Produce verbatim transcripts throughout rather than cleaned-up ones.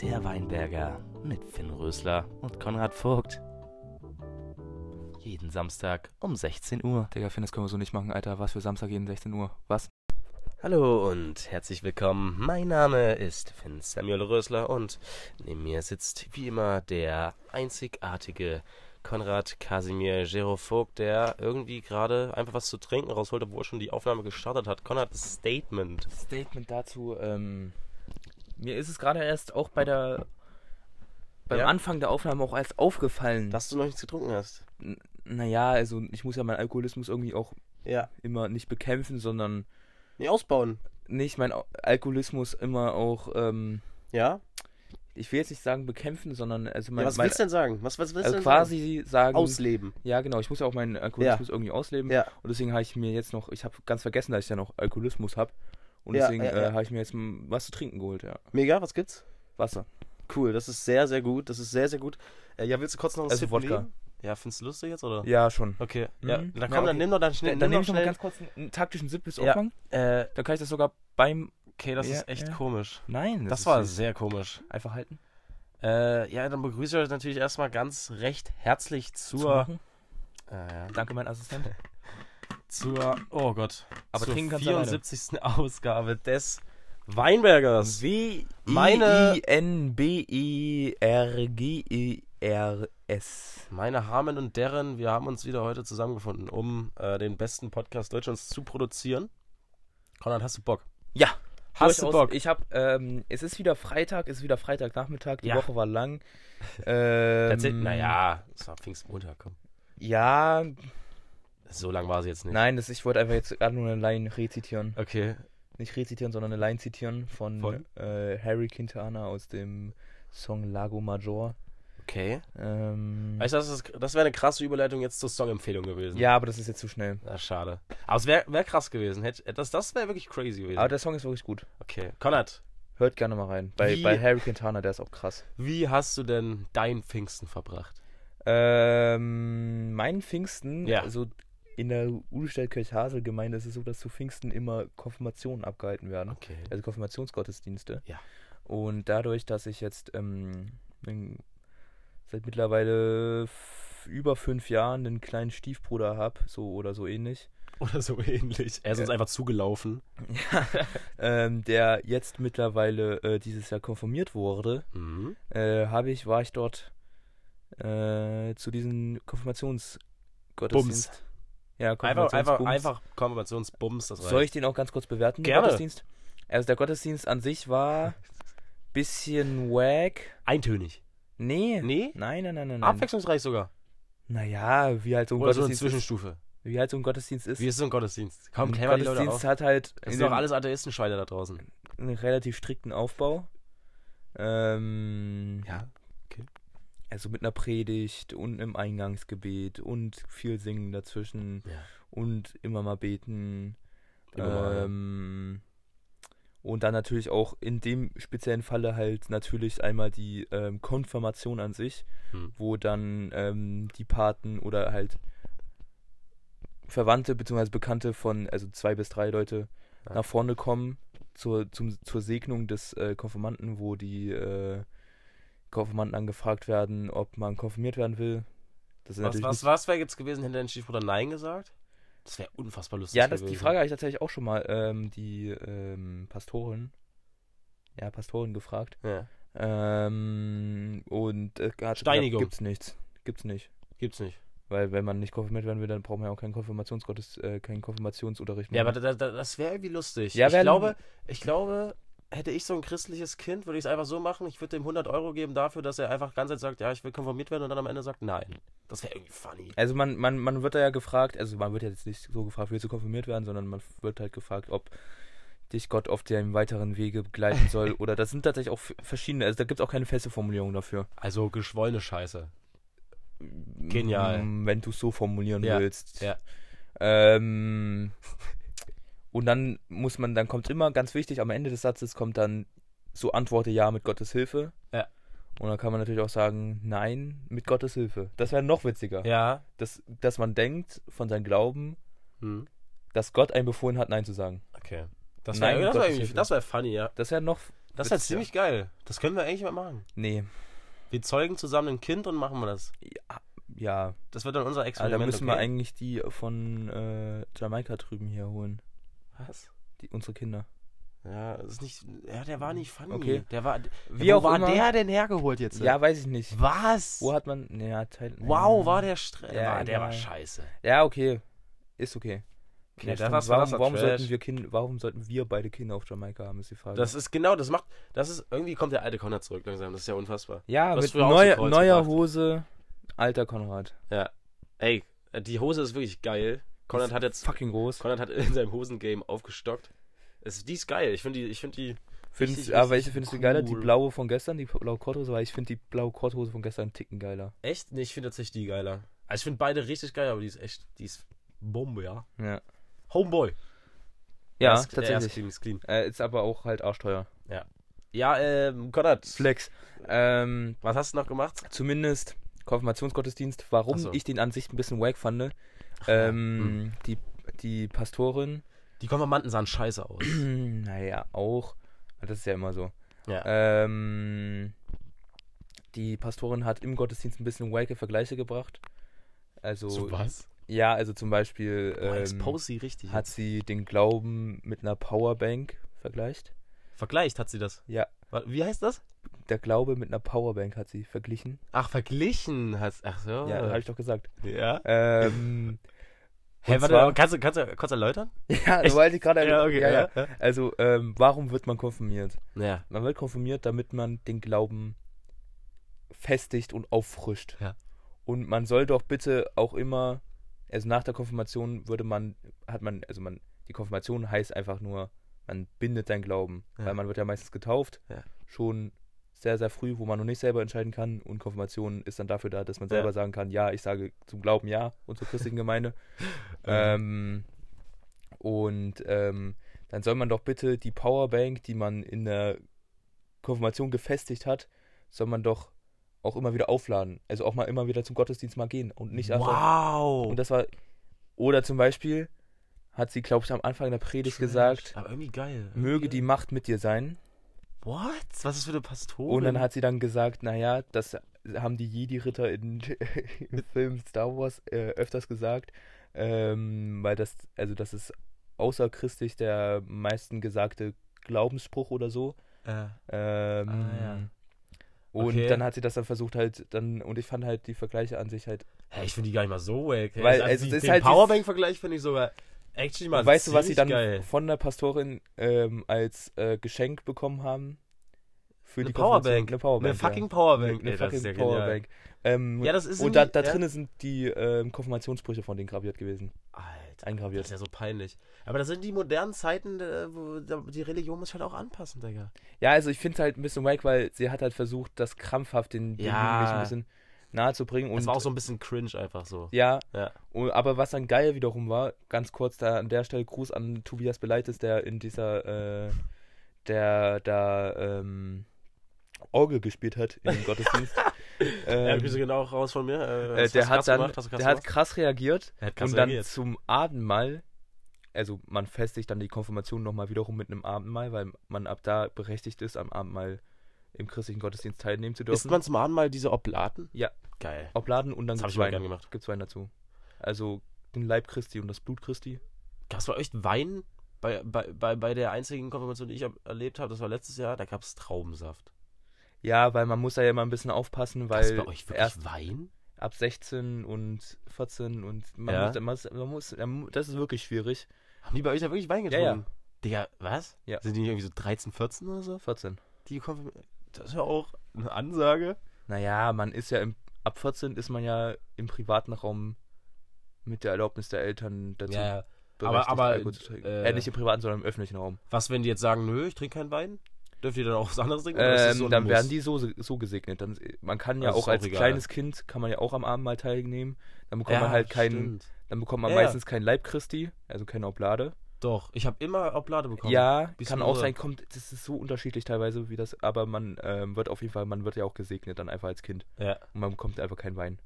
Der Weinberger mit Finn Rösler und Conrad Vogt. Jeden Samstag um sechzehn Uhr. Digga, Finn, das können wir so nicht machen, Alter. Was für Samstag jeden sechzehn Uhr? Was? Hallo und herzlich willkommen. Mein Name ist Finn Samuel Rösler und neben mir sitzt wie immer der einzigartige Conrad Kasimir Jerofog, der irgendwie gerade einfach was zu trinken rausholt, obwohl schon die Aufnahme gestartet hat. Conrad, Statement. Statement dazu, ähm... mir ist es gerade erst auch bei der beim ja. Anfang der Aufnahme auch erst aufgefallen. Dass du noch nichts getrunken hast. N- naja, also ich muss ja meinen Alkoholismus irgendwie auch ja. immer nicht bekämpfen, sondern... nicht ausbauen. Nicht mein Alkoholismus immer auch... Ähm, ja? Ich will jetzt nicht sagen bekämpfen, sondern... also mein, ja, was mein, willst du denn sagen? Was, was willst also du denn quasi sagen? Ausleben. Ja, genau. Ich muss ja auch meinen Alkoholismus ja. irgendwie ausleben. Ja. Und deswegen habe ich mir jetzt noch... ich habe ganz vergessen, dass ich ja noch Alkoholismus habe. Und ja, deswegen ja, ja. äh, habe ich mir jetzt was zu trinken geholt, ja. Mega, was gibt's? Wasser. Cool, das ist sehr, sehr gut. Das ist sehr, sehr gut. Äh, ja, willst du kurz noch einen also Sip Wodka nehmen? Ja, findest du lustig jetzt, oder? Ja, schon. Okay. Mhm. Ja, dann komm, ja, okay. dann nimm doch dann schnell. Dann, dann nehme ich noch schnell. ganz kurz einen, einen taktischen Sip bis ja. Aufwand. Äh, dann kann ich das sogar beim... Okay, das ja, ist echt ja. komisch. Nein, das, das war sehr komisch. Einfach halten. Äh, ja, dann begrüße ich euch natürlich erstmal ganz recht herzlich zur... Äh, ja. Danke, mein Assistent. Zur, oh Gott, aber zur vierundsiebzigsten Ausgabe des Weinbergers. W I N B I R G E R S. Meine Harmen und Derren, wir haben uns wieder heute zusammengefunden, um äh, den besten Podcast Deutschlands zu produzieren. Conrad, hast du Bock? Ja, hast du Bock? Ich hab, ähm, es ist wieder Freitag, es ist wieder Freitagnachmittag, die ja. Woche war lang. ähm, naja, es war Pfingstmontag, komm. Ja... so lang war sie jetzt nicht. Nein, das, ich wollte einfach jetzt gerade nur eine Line rezitieren. Okay. Nicht rezitieren, sondern eine Line zitieren von, von? Äh, Harry Quintana aus dem Song Lago Major. Okay. Ähm, weißt du, das, ist, das wäre eine krasse Überleitung jetzt zur Songempfehlung gewesen. Ja, aber das ist jetzt zu schnell. Ach, schade. Aber es wäre wär krass gewesen. Hätt, das das wäre wirklich crazy gewesen. Aber der Song ist wirklich gut. Okay. Conrad. Hört gerne mal rein. Bei, bei Harry Quintana, der ist auch krass. Wie hast du denn dein Pfingsten verbracht? Ähm, mein Pfingsten, ja. also... in der Udo-Stellkirch-Hasel-Gemeinde ist es so, dass zu Pfingsten immer Konfirmationen abgehalten werden. Okay. Also Konfirmationsgottesdienste. Ja. Und dadurch, dass ich jetzt ähm, seit mittlerweile f- über fünf Jahren einen kleinen Stiefbruder habe, so oder so ähnlich. Oder so ähnlich. Er ist ja. uns einfach zugelaufen. Ja. ähm, der jetzt mittlerweile äh, dieses Jahr konfirmiert wurde, mhm. äh, habe ich, war ich dort äh, zu diesen Konfirmationsgottesdienst. Bums. Ja, einfach, einfach, einfach Konfirmationsbums, das reicht. Soll ich den auch ganz kurz bewerten, den Gottesdienst? Also der Gottesdienst an sich war bisschen wack. Eintönig? Nee. Nee? Nein, nein, nein, nein. Abwechslungsreich sogar? Naja, wie halt so ein Oder Gottesdienst so eine Zwischenstufe. Ist. Wie halt so ein Gottesdienst ist. Wie ist so ein Gottesdienst? Komm, ein Gottesdienst hat halt... das sind doch alles Atheistenscheider da draußen. Einen relativ strikten Aufbau. Ähm... Ja. Also mit einer Predigt und einem Eingangsgebet und viel Singen dazwischen ja. und immer mal beten. Immer ähm, mal. Und dann natürlich auch in dem speziellen Falle halt natürlich einmal die ähm, Konfirmation an sich, hm. wo dann ähm, die Paten oder halt Verwandte bzw. Bekannte von, also zwei bis drei Leute ja. nach vorne kommen zur, zum, zur Segnung des äh, Konfirmanden, wo die... Äh, Konfirmanden angefragt werden, ob man konfirmiert werden will. Das was was, was wäre jetzt gewesen, hätte dein Stiefbruder Nein gesagt? Das wäre unfassbar lustig. Ja, das, die Frage habe ich tatsächlich auch schon mal ähm, die ähm, Pastorin, ja, Pastorin gefragt. Ja. Ähm, und äh, hat Steinigung. Gesagt, gibt's nichts. Gibt's nicht. Gibt's nicht. Weil wenn man nicht konfirmiert werden will, dann braucht man ja auch keinen Konfirmationsgottes, äh, keinen Konfirmationsunterricht mehr. Ja, aber da, da, das wäre irgendwie lustig. Ja, ich glaube, ich glaube... hätte ich so ein christliches Kind, würde ich es einfach so machen, ich würde dem hundert Euro geben dafür, dass er einfach ganz sagt, ja, ich will konfirmiert werden und dann am Ende sagt, nein. Das wäre irgendwie funny. Also man, man, man wird da ja gefragt, also man wird ja jetzt nicht so gefragt, willst du konfirmiert werden, sondern man wird halt gefragt, ob dich Gott auf dem weiteren Wege begleiten soll oder das sind tatsächlich auch verschiedene, also da gibt es auch keine feste Formulierung dafür. Also geschwollene Scheiße. Genial. Wenn du es so formulieren ja. willst. Ja. Ähm... Und dann muss man, dann kommt immer, ganz wichtig, am Ende des Satzes kommt dann so Antworte ja mit Gottes Hilfe. Ja. Und dann kann man natürlich auch sagen, nein, mit Gottes Hilfe. Das wäre noch witziger. Ja. Das, dass man denkt von seinem Glauben, hm. dass Gott einen befohlen hat, Nein zu sagen. Okay. Das wäre das wär das wär funny, ja. Das wäre noch... Das wäre ziemlich geil. Das können wir eigentlich mal machen. Nee. Wir zeugen zusammen ein Kind und machen wir das. Ja. ja. Das wird dann unser Experiment. Aber da müssen okay. wir eigentlich die von äh, Jamaika drüben hier holen. Was? Die, unsere Kinder. Ja, das ist nicht... Ja, der war nicht funny. Okay. Der war... Wie auch war immer, der denn hergeholt jetzt? Ja, weiß ich nicht. Was? Wo hat man... Ja, Teil, wow, ja. war der... Stre ja, war, der ja. war scheiße. Ja, okay. Ist okay. Okay, das warum, das warum, sollten wir kind, warum sollten wir beide Kinder auf Jamaika haben, ist die Frage. Das ist genau, das macht, das ist, irgendwie kommt der alte Konrad zurück langsam, das ist ja unfassbar. Ja, mit neuer, neuer Hose, alter Konrad. Ja, ey, die Hose ist wirklich geil. Konrad hat jetzt, fucking groß. Konrad hat in seinem Hosengame aufgestockt. Es, die ist geil, ich finde die, ich finde die... Findest, aber welche findest cool. du geiler? Die blaue von gestern, die blaue Korthose, weil ich finde die blaue Korthose von gestern einen Ticken geiler. Echt? Nee, ich finde tatsächlich die geiler. Also ich finde beide richtig geil, aber die ist echt, die ist Bombe, ja. Ja. Homeboy. Ja, das, tatsächlich. Ist clean, ist, clean. Äh, ist aber auch halt arschteuer. Ja. Ja, ähm, Konrad. Flex. Ähm, Was hast du noch gemacht? Zumindest Konfirmationsgottesdienst. Warum so. ich den an sich ein bisschen wack fand. Ähm, ja. die, die Pastorin. Die Konfirmanden sahen scheiße aus. Naja, auch. Das ist ja immer so. Ja. Ähm, die Pastorin hat im Gottesdienst ein bisschen wacke Vergleiche gebracht. Also. So was? Ja, also zum Beispiel ähm, oh, sie richtig hat jetzt. sie den Glauben mit einer Powerbank vergleicht. Vergleicht hat sie das? Ja. Wie heißt das? Der Glaube mit einer Powerbank hat sie verglichen. Ach, verglichen? Hat's, ach so. Ja, habe ich doch gesagt. Ja? Ähm, hey, warte, zwar, kannst, du, kannst du kurz erläutern? Ja, so wollte ich gerade... Ja, okay. Ja, ja. Ja. Also, ähm, warum wird man konfirmiert? Ja. Man wird konfirmiert, damit man den Glauben festigt und auffrischt. Ja. Und man soll doch bitte auch immer... Also nach der Konfirmation würde man, hat man, also man, die Konfirmation heißt einfach nur, man bindet deinen Glauben, ja. weil man wird ja meistens getauft, ja. schon sehr, sehr früh, wo man noch nicht selber entscheiden kann, und Konfirmation ist dann dafür da, dass man selber ja. sagen kann, ja, ich sage zum Glauben ja und zur christlichen Gemeinde. ähm, und ähm, dann soll man doch bitte die Powerbank, die man in der Konfirmation gefestigt hat, soll man doch auch immer wieder aufladen, also auch mal immer wieder zum Gottesdienst mal gehen und nicht einfach... Wow! Und das war... Oder zum Beispiel hat sie, glaube ich, am Anfang der Predigt Trash, gesagt, aber irgendwie geil. Irgendwie möge geil. die Macht mit dir sein. What? Was ist für eine Pastorin? Und dann hat sie dann gesagt, naja, das haben die Jedi-Ritter in, im Film Star Wars äh, öfters gesagt, ähm, weil das, also das ist außerchristlich der meisten gesagte Glaubensspruch oder so. Äh. Ähm, ah, ja. Und okay. dann hat sie das dann versucht halt dann, und ich fand halt die Vergleiche an sich halt... Hey, ich finde die gar nicht mal so wack. Hey. Weil also, also den halt Powerbank-Vergleich finde ich sogar actually mal Weißt du, was sie dann geil. von der Pastorin ähm, als äh, Geschenk bekommen haben? Für eine die Powerbank. Eine Powerbank. Eine fucking ja. Powerbank. Eine, eine fucking ja Powerbank. Ähm, ja, das ist und da, da drin ja? sind die ähm, Konfirmationssprüche von denen graviert gewesen. Alter, eingraviert. Das ist ja so peinlich. Aber das sind die modernen Zeiten, wo die Religion muss halt auch anpassen, Digga. Ja, also ich finde es halt ein bisschen wack, weil sie hat halt versucht, das krampfhaft den Jugendlichen ja. ein bisschen nahe zu bringen. Und das war auch so ein bisschen cringe einfach so. Ja, ja. Und, aber was dann geil wiederum war, ganz kurz da an der Stelle Gruß an Tobias Beleites, der in dieser, äh, der da, ähm, Orgel gespielt hat in dem Gottesdienst. ähm, ja, genau raus von mir. Äh, äh, der hat dann, gemacht, der hat krass reagiert hat krass und reagiert. Dann zum Abendmahl, also man festigt dann die Konfirmation nochmal wiederum mit einem Abendmahl, weil man ab da berechtigt ist, am Abendmahl im christlichen Gottesdienst teilnehmen zu dürfen. Isst man zum Abendmahl diese Oblaten? Ja. Geil. Oblaten und dann gibt es Wein. Gibt's Wein dazu. Also den Leib Christi und das Blut Christi. Gab es bei euch Wein? Bei, bei, bei, bei der einzigen Konfirmation, die ich erlebt habe, das war letztes Jahr, da gab es Traubensaft. Ja, weil man muss da ja immer ein bisschen aufpassen, weil... Ist bei euch wirklich erst Wein? Ab sechzehn und vierzehn und... Man ja. muss, man muss, das ist wirklich schwierig. Haben die bei euch da wirklich Wein getrunken? Ja, ja. Digga, was? Ja. Sind die irgendwie so dreizehn, vierzehn oder so? vierzehn. Die kommen... Das ist ja auch eine Ansage. Naja, man ist ja... Im, ab vierzehn ist man ja im privaten Raum mit der Erlaubnis der Eltern dazu... Ja, aber... aber äh, äh, nicht im privaten, sondern im öffentlichen Raum. Was, wenn die jetzt sagen, nö, ich trinke keinen Wein? Dürft ihr dann auch was anderes trinken? Ähm, so dann Muss? werden die so, so gesegnet. Dann, man kann ja das auch als auch kleines Kind, kann man ja auch am Abendmahl teilnehmen. Dann bekommt ja, man halt keinen, dann bekommt man ja. meistens kein Leib Christi, also keine Oblade. Doch, ich habe immer Oblade bekommen. Ja, kann auch sein, kommt, das ist so unterschiedlich teilweise, wie das, aber man ähm, wird auf jeden Fall, man wird ja auch gesegnet dann einfach als Kind. Ja. Und man bekommt einfach keinen Wein.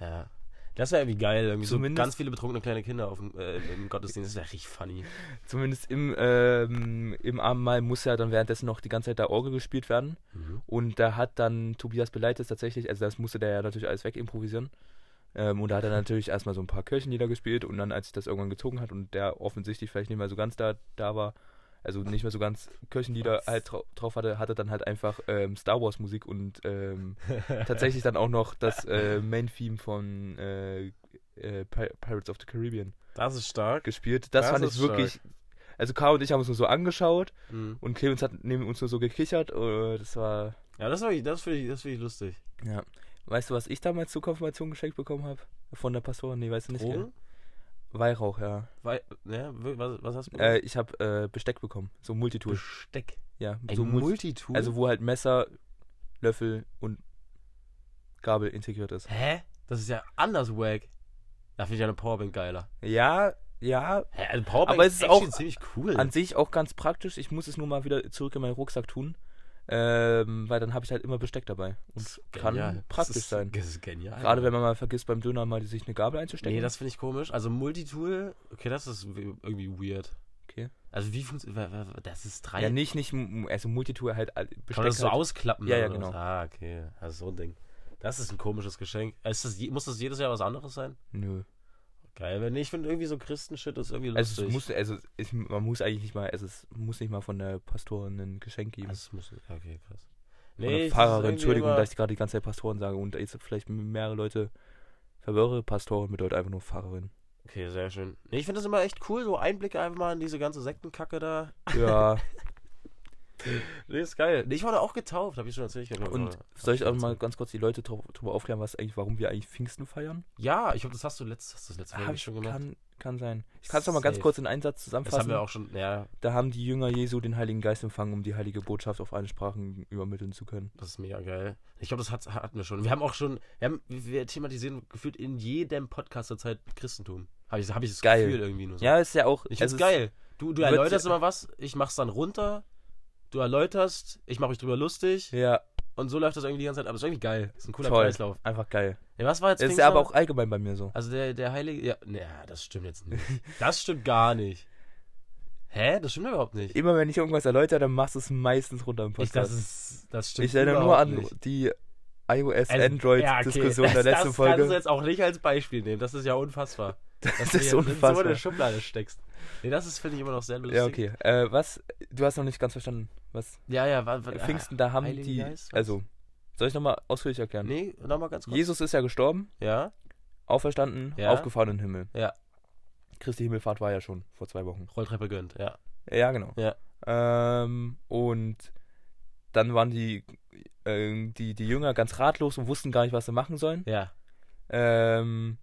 Ja. Das wäre irgendwie geil, irgendwie zumindest so ganz viele betrunkene kleine Kinder auf dem, äh, im Gottesdienst, das wäre richtig funny. Zumindest im, ähm, im Abendmahl muss ja dann währenddessen noch die ganze Zeit da Orgel gespielt werden. Mhm. Und da hat dann Tobias Beleites tatsächlich, also das musste der ja natürlich alles wegimprovisieren. Ähm, und da hat er natürlich erstmal so ein paar Kirchenlieder gespielt und dann, als sich das irgendwann gezogen hat und der offensichtlich vielleicht nicht mehr so ganz da, da war, also nicht mehr so ganz Kirchenlieder halt trau- drauf hatte, hatte dann halt einfach ähm, Star Wars Musik und ähm, tatsächlich dann auch noch das äh, Main-Theme von äh, äh, Pirates of the Caribbean. Das ist stark. Gespielt. Das, das fand ich wirklich... Stark. Also K und ich haben uns nur so angeschaut mhm. und Clemens hat neben uns nur so gekichert. Uh, das war... Ja, das, das finde ich, das find ich lustig. Ja. Weißt du, was ich damals zur Konfirmation geschenkt bekommen habe? Von der Pastorin? Nee, weißt du nicht. Drogen? Weihrauch, ja. Wei- ja was, was hast du? Äh, ich habe äh, Besteck bekommen, so Multitool. Besteck? Ja. Ein so Multitool? Also wo halt Messer, Löffel und Gabel integriert ist. Hä? Das ist ja anders wack. Da finde ich ja eine Powerbank geiler. Ja, ja. Hä, also Powerbank aber es ist auch ziemlich cool. An sich auch ganz praktisch. Ich muss es nur mal wieder zurück in meinen Rucksack tun. Ähm, weil dann habe ich halt immer Besteck dabei. Und kann genial. praktisch das ist, sein. Das ist genial. Gerade wenn man mal vergisst, beim Döner mal sich eine Gabel einzustecken. Nee, das finde ich komisch. Also Multitool, okay, das ist irgendwie weird. Okay. Also wie funktioniert das? Ist drei. Ja, nicht, nicht, also Multitool halt Besteck. Kann man das so halt ausklappen? Ja, ja, genau. Was? Ah, okay. Also so ein Ding. Das ist ein komisches Geschenk. Ist das, muss das jedes Jahr was anderes sein? Nö. Geil, wenn nicht, ich finde irgendwie so Christenshit ist irgendwie lustig. Also, es muss, also es, man muss eigentlich nicht mal, also es muss nicht mal von der Pastorin ein Geschenk geben. Also es muss, okay, krass. Nee, Pfarrerin, Entschuldigung, dass ich gerade die ganze Zeit Pastoren sage und jetzt vielleicht mehrere Leute verwirre. Pastoren bedeutet einfach nur Pfarrerin. Okay, sehr schön. Nee, ich finde das immer echt cool, so Einblicke einfach mal in diese ganze Sektenkacke da. Ja. Nee, ist geil. Ich wurde auch getauft, habe ich schon erzählt. Und soll ich auch mal ganz kurz die Leute darüber aufklären, was eigentlich, warum wir eigentlich Pfingsten feiern? Ja, ich glaube, das hast du letztes, hast du das letzte Mal ah, schon gemacht. Kann, kann sein. Ich kann es doch mal ganz kurz in einen Satz zusammenfassen. Das haben wir auch schon, ja. Da haben die Jünger Jesu den Heiligen Geist empfangen, um die heilige Botschaft auf alle Sprachen übermitteln zu können. Das ist mega geil. Ich glaube, das hat, hatten wir schon. Wir haben auch schon, wir, haben, wir thematisieren gefühlt in jedem Podcast zur Zeit Christentum. Habe ich, hab ich das geil. Gefühl irgendwie nur so. Ja, ist ja auch. Ich finde es geil. Du, du erläuterst immer was, ich mach's dann runter. Du erläuterst, ich mache mich drüber lustig. Ja. Und so läuft das irgendwie die ganze Zeit ab. Das ist irgendwie geil. Das ist ein cooler Toll. Kreislauf. Einfach geil. Ja, was war jetzt? Ist ja aber auch allgemein bei mir so. Also der, der Heilige. Ja, naja, das stimmt jetzt nicht. Das stimmt gar nicht. Hä? Das stimmt überhaupt nicht. Immer wenn ich irgendwas erläutere, dann machst du es meistens runter im Podcast. Ich, das, ist, das stimmt. Ich erinnere nur an nicht. die iOS-Android-Diskussion also, ja, okay. der letzten das Folge. Das kannst du jetzt auch nicht als Beispiel nehmen. Das ist ja unfassbar. Das dass ist du unfassbar. So in eine Schublade steckst. Nee, das ist, finde ich, immer noch sehr lustig. Ja, okay. Äh, was? Du hast noch nicht ganz verstanden, was... Ja, ja, was... Pfingsten, da haben Heiligen die... Geist, also, soll ich nochmal ausführlich erklären? Nee, nochmal ganz kurz. Jesus ist ja gestorben. Ja. Auferstanden, ja. Aufgefahren in den Himmel. Ja. Christi Himmelfahrt war ja schon vor zwei Wochen. Rolltreppe gönnt, ja. Ja, genau. Ja. Ähm, und dann waren die, äh, die, die Jünger ganz ratlos und wussten gar nicht, was sie machen sollen. Ja. Ähm...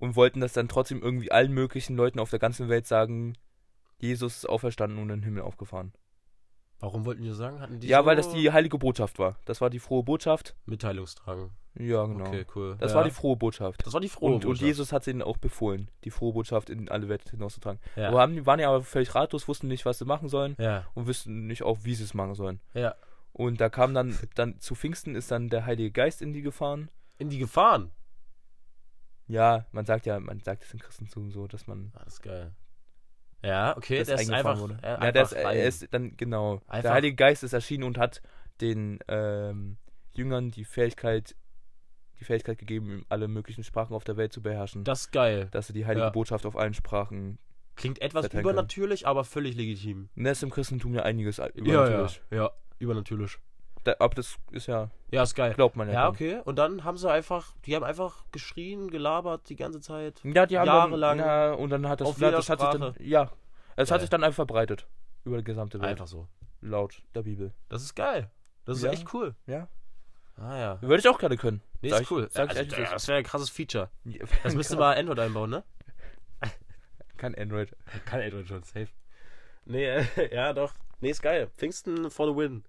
Und wollten das dann trotzdem irgendwie allen möglichen Leuten auf der ganzen Welt sagen, Jesus ist auferstanden und in den Himmel aufgefahren. Warum wollten die das sagen? Hatten die ja, so weil das die heilige Botschaft war. Das war die frohe Botschaft. Mitteilungsdrang. Ja, genau. Okay, cool. Das ja. war die frohe Botschaft. Das war die frohe und, Botschaft. Und Jesus hat sie ihnen auch befohlen, die frohe Botschaft in alle Welt hinauszutragen. Ja. Aber haben, waren ja aber völlig ratlos, wussten nicht, was sie machen sollen ja. und wussten nicht auch, wie sie es machen sollen. Ja. Und da kam dann, dann zu Pfingsten ist dann der Heilige Geist in die gefahren. In die gefahren? Ja, man sagt ja, man sagt es im Christentum so, dass man... Ah, das ist geil. Ja, okay, der ist einfach... Wurde. Er, ja, einfach der ist, er ist dann, genau. Einfach. Der Heilige Geist ist erschienen und hat den ähm, Jüngern die Fähigkeit, die Fähigkeit gegeben, alle möglichen Sprachen auf der Welt zu beherrschen. Das ist geil. Dass sie die heilige ja. Botschaft auf allen Sprachen... Klingt etwas übernatürlich, können. Aber völlig legitim. Und das ist im Christentum ja einiges übernatürlich. Ja, ja, ja übernatürlich. Ob das ist ja... Ja, ist geil. Glaubt man ja. Ja, okay. Und dann haben sie einfach... Die haben einfach geschrien, gelabert die ganze Zeit. Ja, die haben jahrelang... Ja, und dann hat das... Auf jeder Sprache. Hat sich dann, ja. Es hat sich dann einfach verbreitet. Über die gesamte Welt. Einfach so. Laut der Bibel. Das ist geil. Das ist ja. echt cool. Ja. Ah ja. Würde ich auch gerade können. Nee, sag ist ich, cool. Sag also, ich also, das wäre ein krasses Feature. Das müsste mal Android einbauen, ne? Kann Android. Kann Android schon. Safe. Nee, ja doch. Nee, ist geil. Pfingsten for the win.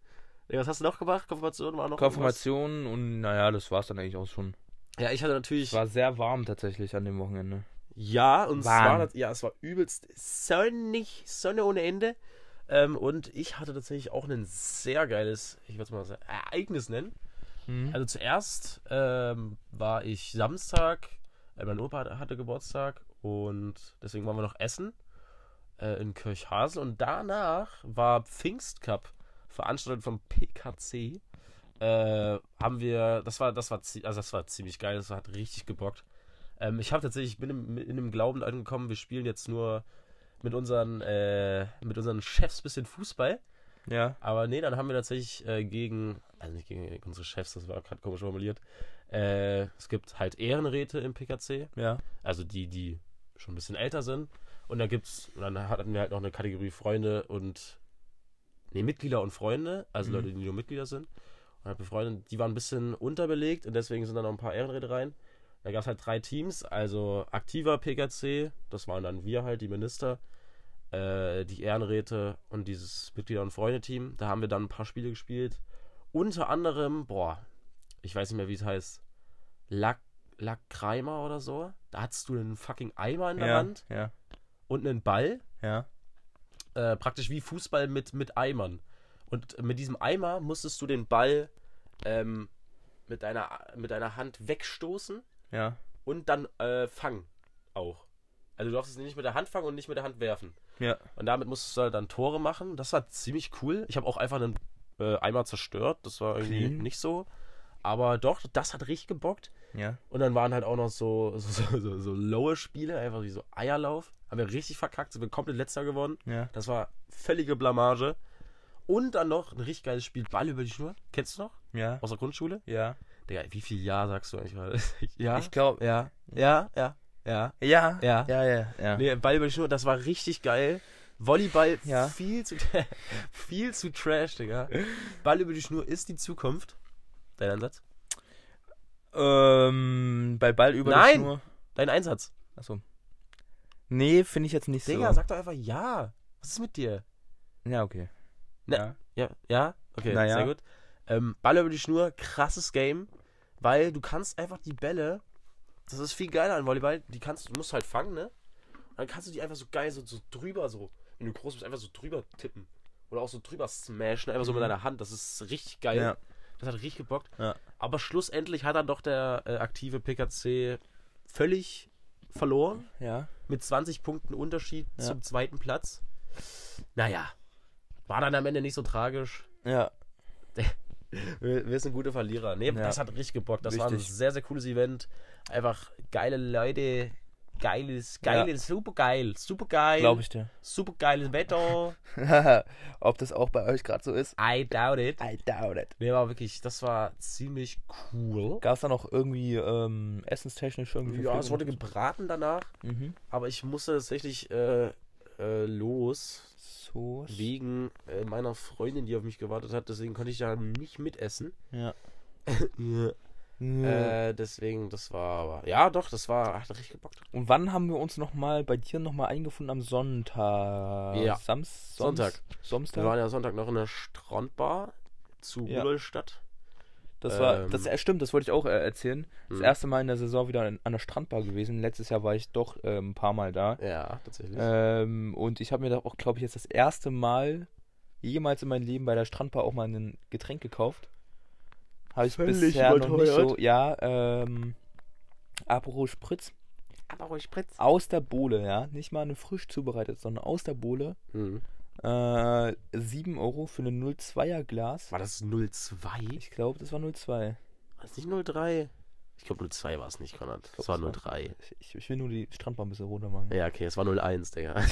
Was hast du noch gemacht? Konfirmation war noch Konfirmation irgendwas? Und naja, das war's dann eigentlich auch schon. Ja, ich hatte natürlich... Es war sehr warm tatsächlich an dem Wochenende. Ja, und warm. Es war, ja, es war übelst sonnig, Sonne ohne Ende. Ähm, und ich hatte tatsächlich auch ein sehr geiles, ich würde es mal sagen, Ereignis nennen. Mhm. Also zuerst ähm, war ich Samstag Äh, mein Opa hatte Geburtstag und deswegen waren wir noch essen äh, in Kirchhasel. Und danach war Pfingstcup, veranstaltet vom P K C. Äh, haben wir, das war, das war, also das war ziemlich geil, das hat richtig gebockt. Ähm, ich habe tatsächlich, ich bin im, in dem Glauben angekommen, wir spielen jetzt nur mit unseren, äh, mit unseren Chefs ein bisschen Fußball. Ja. Aber nee, dann haben wir tatsächlich äh, gegen, also nicht gegen unsere Chefs, das war gerade komisch formuliert. Äh, es gibt halt Ehrenräte im P K C. Ja. Also die, die schon ein bisschen älter sind. Und da gibt's, und dann hatten wir halt noch eine Kategorie Freunde und, nee, Mitglieder und Freunde, also mhm. Leute, die nur Mitglieder sind. Und halt befreundet, die waren ein bisschen unterbelegt und deswegen sind dann noch ein paar Ehrenräte rein. Da gab es halt drei Teams, also aktiver P K C, das waren dann wir halt, die Minister, äh, die Ehrenräte und dieses Mitglieder- und Freunde-Team. Da haben wir dann ein paar Spiele gespielt. Unter anderem, boah, ich weiß nicht mehr, wie es heißt, Lack, Lackkreimer oder so. Da hattest du einen fucking Eimer in der ja, Hand ja. und einen Ball. Ja. Äh, praktisch wie Fußball mit, mit Eimern. Und mit diesem Eimer musstest du den Ball ähm, mit, deiner, mit deiner Hand wegstoßen. Ja. Und dann äh, fangen auch. Also du darfst es nicht mit der Hand fangen und nicht mit der Hand werfen. Ja. Und damit musstest du halt dann Tore machen. Das war ziemlich cool. Ich habe auch einfach einen äh, Eimer zerstört. Das war irgendwie Clean. Nicht so. Aber doch, das hat richtig gebockt. Ja. Und dann waren halt auch noch so, so, so, so, so lowe Spiele, einfach wie so Eierlauf. Haben wir richtig verkackt, sind wir komplett letzter geworden. Ja. Das war völlige Blamage. Und dann noch ein richtig geiles Spiel, Ball über die Schnur. Kennst du noch? Ja. Aus der Grundschule? Ja. Digga, wie viel Ja sagst du eigentlich gerade? Ja? Ich glaube, ja. Ja, ja, ja. Ja, ja, ja, ja, ja. Nee, Ball über die Schnur, das war richtig geil. Volleyball, ja. viel zu viel zu trash, Digga. Ball über die Schnur ist die Zukunft. Dein Ansatz? Ähm, bei Ball über Nein, die Schnur. Nein, dein Einsatz. Achso. Nee, finde ich jetzt nicht Digga, so. Digga, sag doch einfach Ja. Was ist mit dir? Ja, okay. Na, ja. ja, ja, okay, naja. Sehr gut. Ähm, Ball über die Schnur, krasses Game, weil du kannst einfach die Bälle, das ist viel geiler an Volleyball, die kannst, du musst halt fangen, ne? Und dann kannst du die einfach so geil so, so drüber so, wenn du groß bist, einfach so drüber tippen. Oder auch so drüber smashen, einfach so mit deiner Hand, das ist richtig geil. Ja. Das hat richtig gebockt. Ja. Aber schlussendlich hat dann doch der äh, aktive P K C völlig verloren. Ja. Mit zwanzig Punkten Unterschied ja. zum zweiten Platz. Naja. War dann am Ende nicht so tragisch. Ja. Wir, wir sind gute Verlierer. Nee, ja. das hat richtig gebockt. Das richtig. War ein sehr, sehr cooles Event. Einfach geile Leute. Geiles, geiles, ja. super geil. Super geil. Glaube ich dir. Super geiles Wetter. Ob das auch bei euch gerade so ist? I doubt it. I doubt it. Nee, war wirklich, das war ziemlich cool. Gab es da noch irgendwie ähm, essenstechnisch irgendwie? Ja, es wurde gebraten danach. Mhm. Aber ich musste tatsächlich äh, äh, los. Wegen äh, meiner Freundin, die auf mich gewartet hat, deswegen konnte ich ja nicht mitessen. Ja. äh, deswegen, das war aber. Ja, doch, das war hat richtig gebockt. Und wann haben wir uns nochmal bei dir nochmal eingefunden? Am Sonntag. Ja. Samst, Sonntag. Samstag. Wir waren ja Sonntag noch in der Strandbar zu ja. Rudolstadt. Das war, ähm, das stimmt, das wollte ich auch äh, erzählen. Das mh. erste Mal in der Saison wieder in, an der Strandbar gewesen. Letztes Jahr war ich doch äh, ein paar Mal da. Ja, tatsächlich. Ähm, und ich habe mir da auch, glaube ich, jetzt das erste Mal jemals in meinem Leben bei der Strandbar auch mal ein Getränk gekauft. Habe ich Völlig bisher noch nicht so. Ja, ähm, Aperol Spritz. Aperol Spritz. Aus der Bohle, ja. Nicht mal eine frisch zubereitet, sondern aus der Bohle. Mhm. Äh, sieben Euro für eine null Komma zweier Glas. War das null Komma zwei? Ich glaube, das war null Komma zwei. War das nicht null Komma drei? Ich glaube, null Komma zwei war es nicht, Konrad. Es war null Komma drei. Ich, ich will nur die Strandbar ein bisschen runter machen. Ja, okay, es war null Komma eins, Digga. Das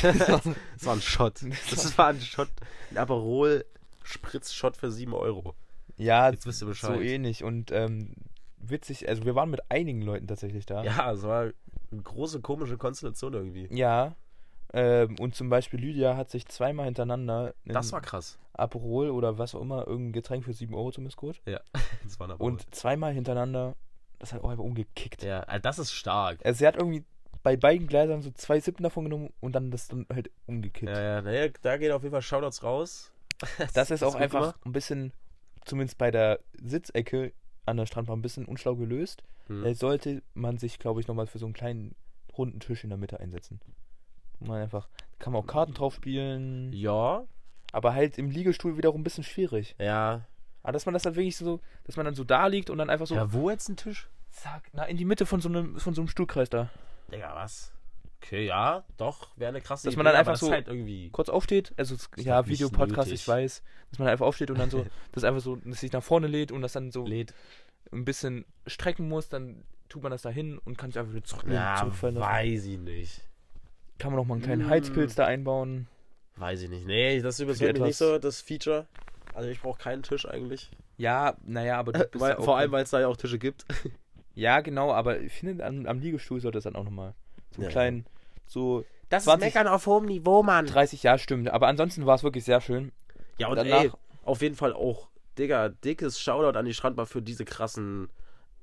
war ein Shot. Das war ein Shot. Ein Aperol-Spritz-Shot für sieben Euro. Ja, jetzt wisst ihr Bescheid. So ähnlich. Und ähm, witzig, also wir waren mit einigen Leuten tatsächlich da. Ja, es war eine große, komische Konstellation irgendwie. Ja. Ähm, und zum Beispiel Lydia hat sich zweimal hintereinander das war krass. Aperol oder was auch immer, irgendein Getränk für sieben Euro zum Miskot. Ja, das war ein Aperol. Und zweimal hintereinander, das hat auch einfach umgekickt. Ja, also das ist stark. Also sie hat irgendwie bei beiden Gläsern so zwei Sippen davon genommen und dann das dann halt umgekickt. Ja, ja, naja, da geht auf jeden Fall Shoutouts raus. Das, das ist auch einfach gemacht. Ein bisschen, zumindest bei der Sitzecke an der Strandbar, ein bisschen unschlau gelöst. Hm. Da sollte man sich, glaube ich, nochmal für so einen kleinen runden Tisch in der Mitte einsetzen. Man einfach, kann man auch Karten drauf spielen. Ja. Aber halt im Liegestuhl wiederum ein bisschen schwierig. Ja. Aber dass man das dann wirklich so, dass man dann so da liegt und dann einfach so. Ja, wo jetzt ein Tisch? Zack, na, in die Mitte von so einem, von so einem Stuhlkreis da. Digga, was? Okay, ja, doch, wäre eine krasse Dass Idee, man dann einfach so halt irgendwie kurz aufsteht, also ja, Video, Podcast, nötig. Ich weiß, dass man einfach aufsteht und dann so, das einfach so, dass sich nach vorne lädt und das dann so lädt. Ein bisschen strecken muss, dann tut man das da hin und kann es einfach wieder zurücklegen. Ja, zurückfallen weiß ich nicht. Kann man noch mal einen kleinen hm. Heizpilz da einbauen? Weiß ich nicht. Nee, das ist überhaupt nicht so das Feature. Also ich brauche keinen Tisch eigentlich. Ja, naja, aber... Du bist weil, ja auch vor allem, weil es da ja auch Tische gibt. Ja, genau, aber ich finde, am, am Liegestuhl sollte das dann auch nochmal so einen ja. kleinen... So das zwanzig, ist Meckern auf hohem Niveau, Mann. dreißig, ja, stimmt. Aber ansonsten war es wirklich sehr schön. Ja, und, und danach ey, auf jeden Fall auch, Digga, dickes Shoutout an die Strandbar für diese krassen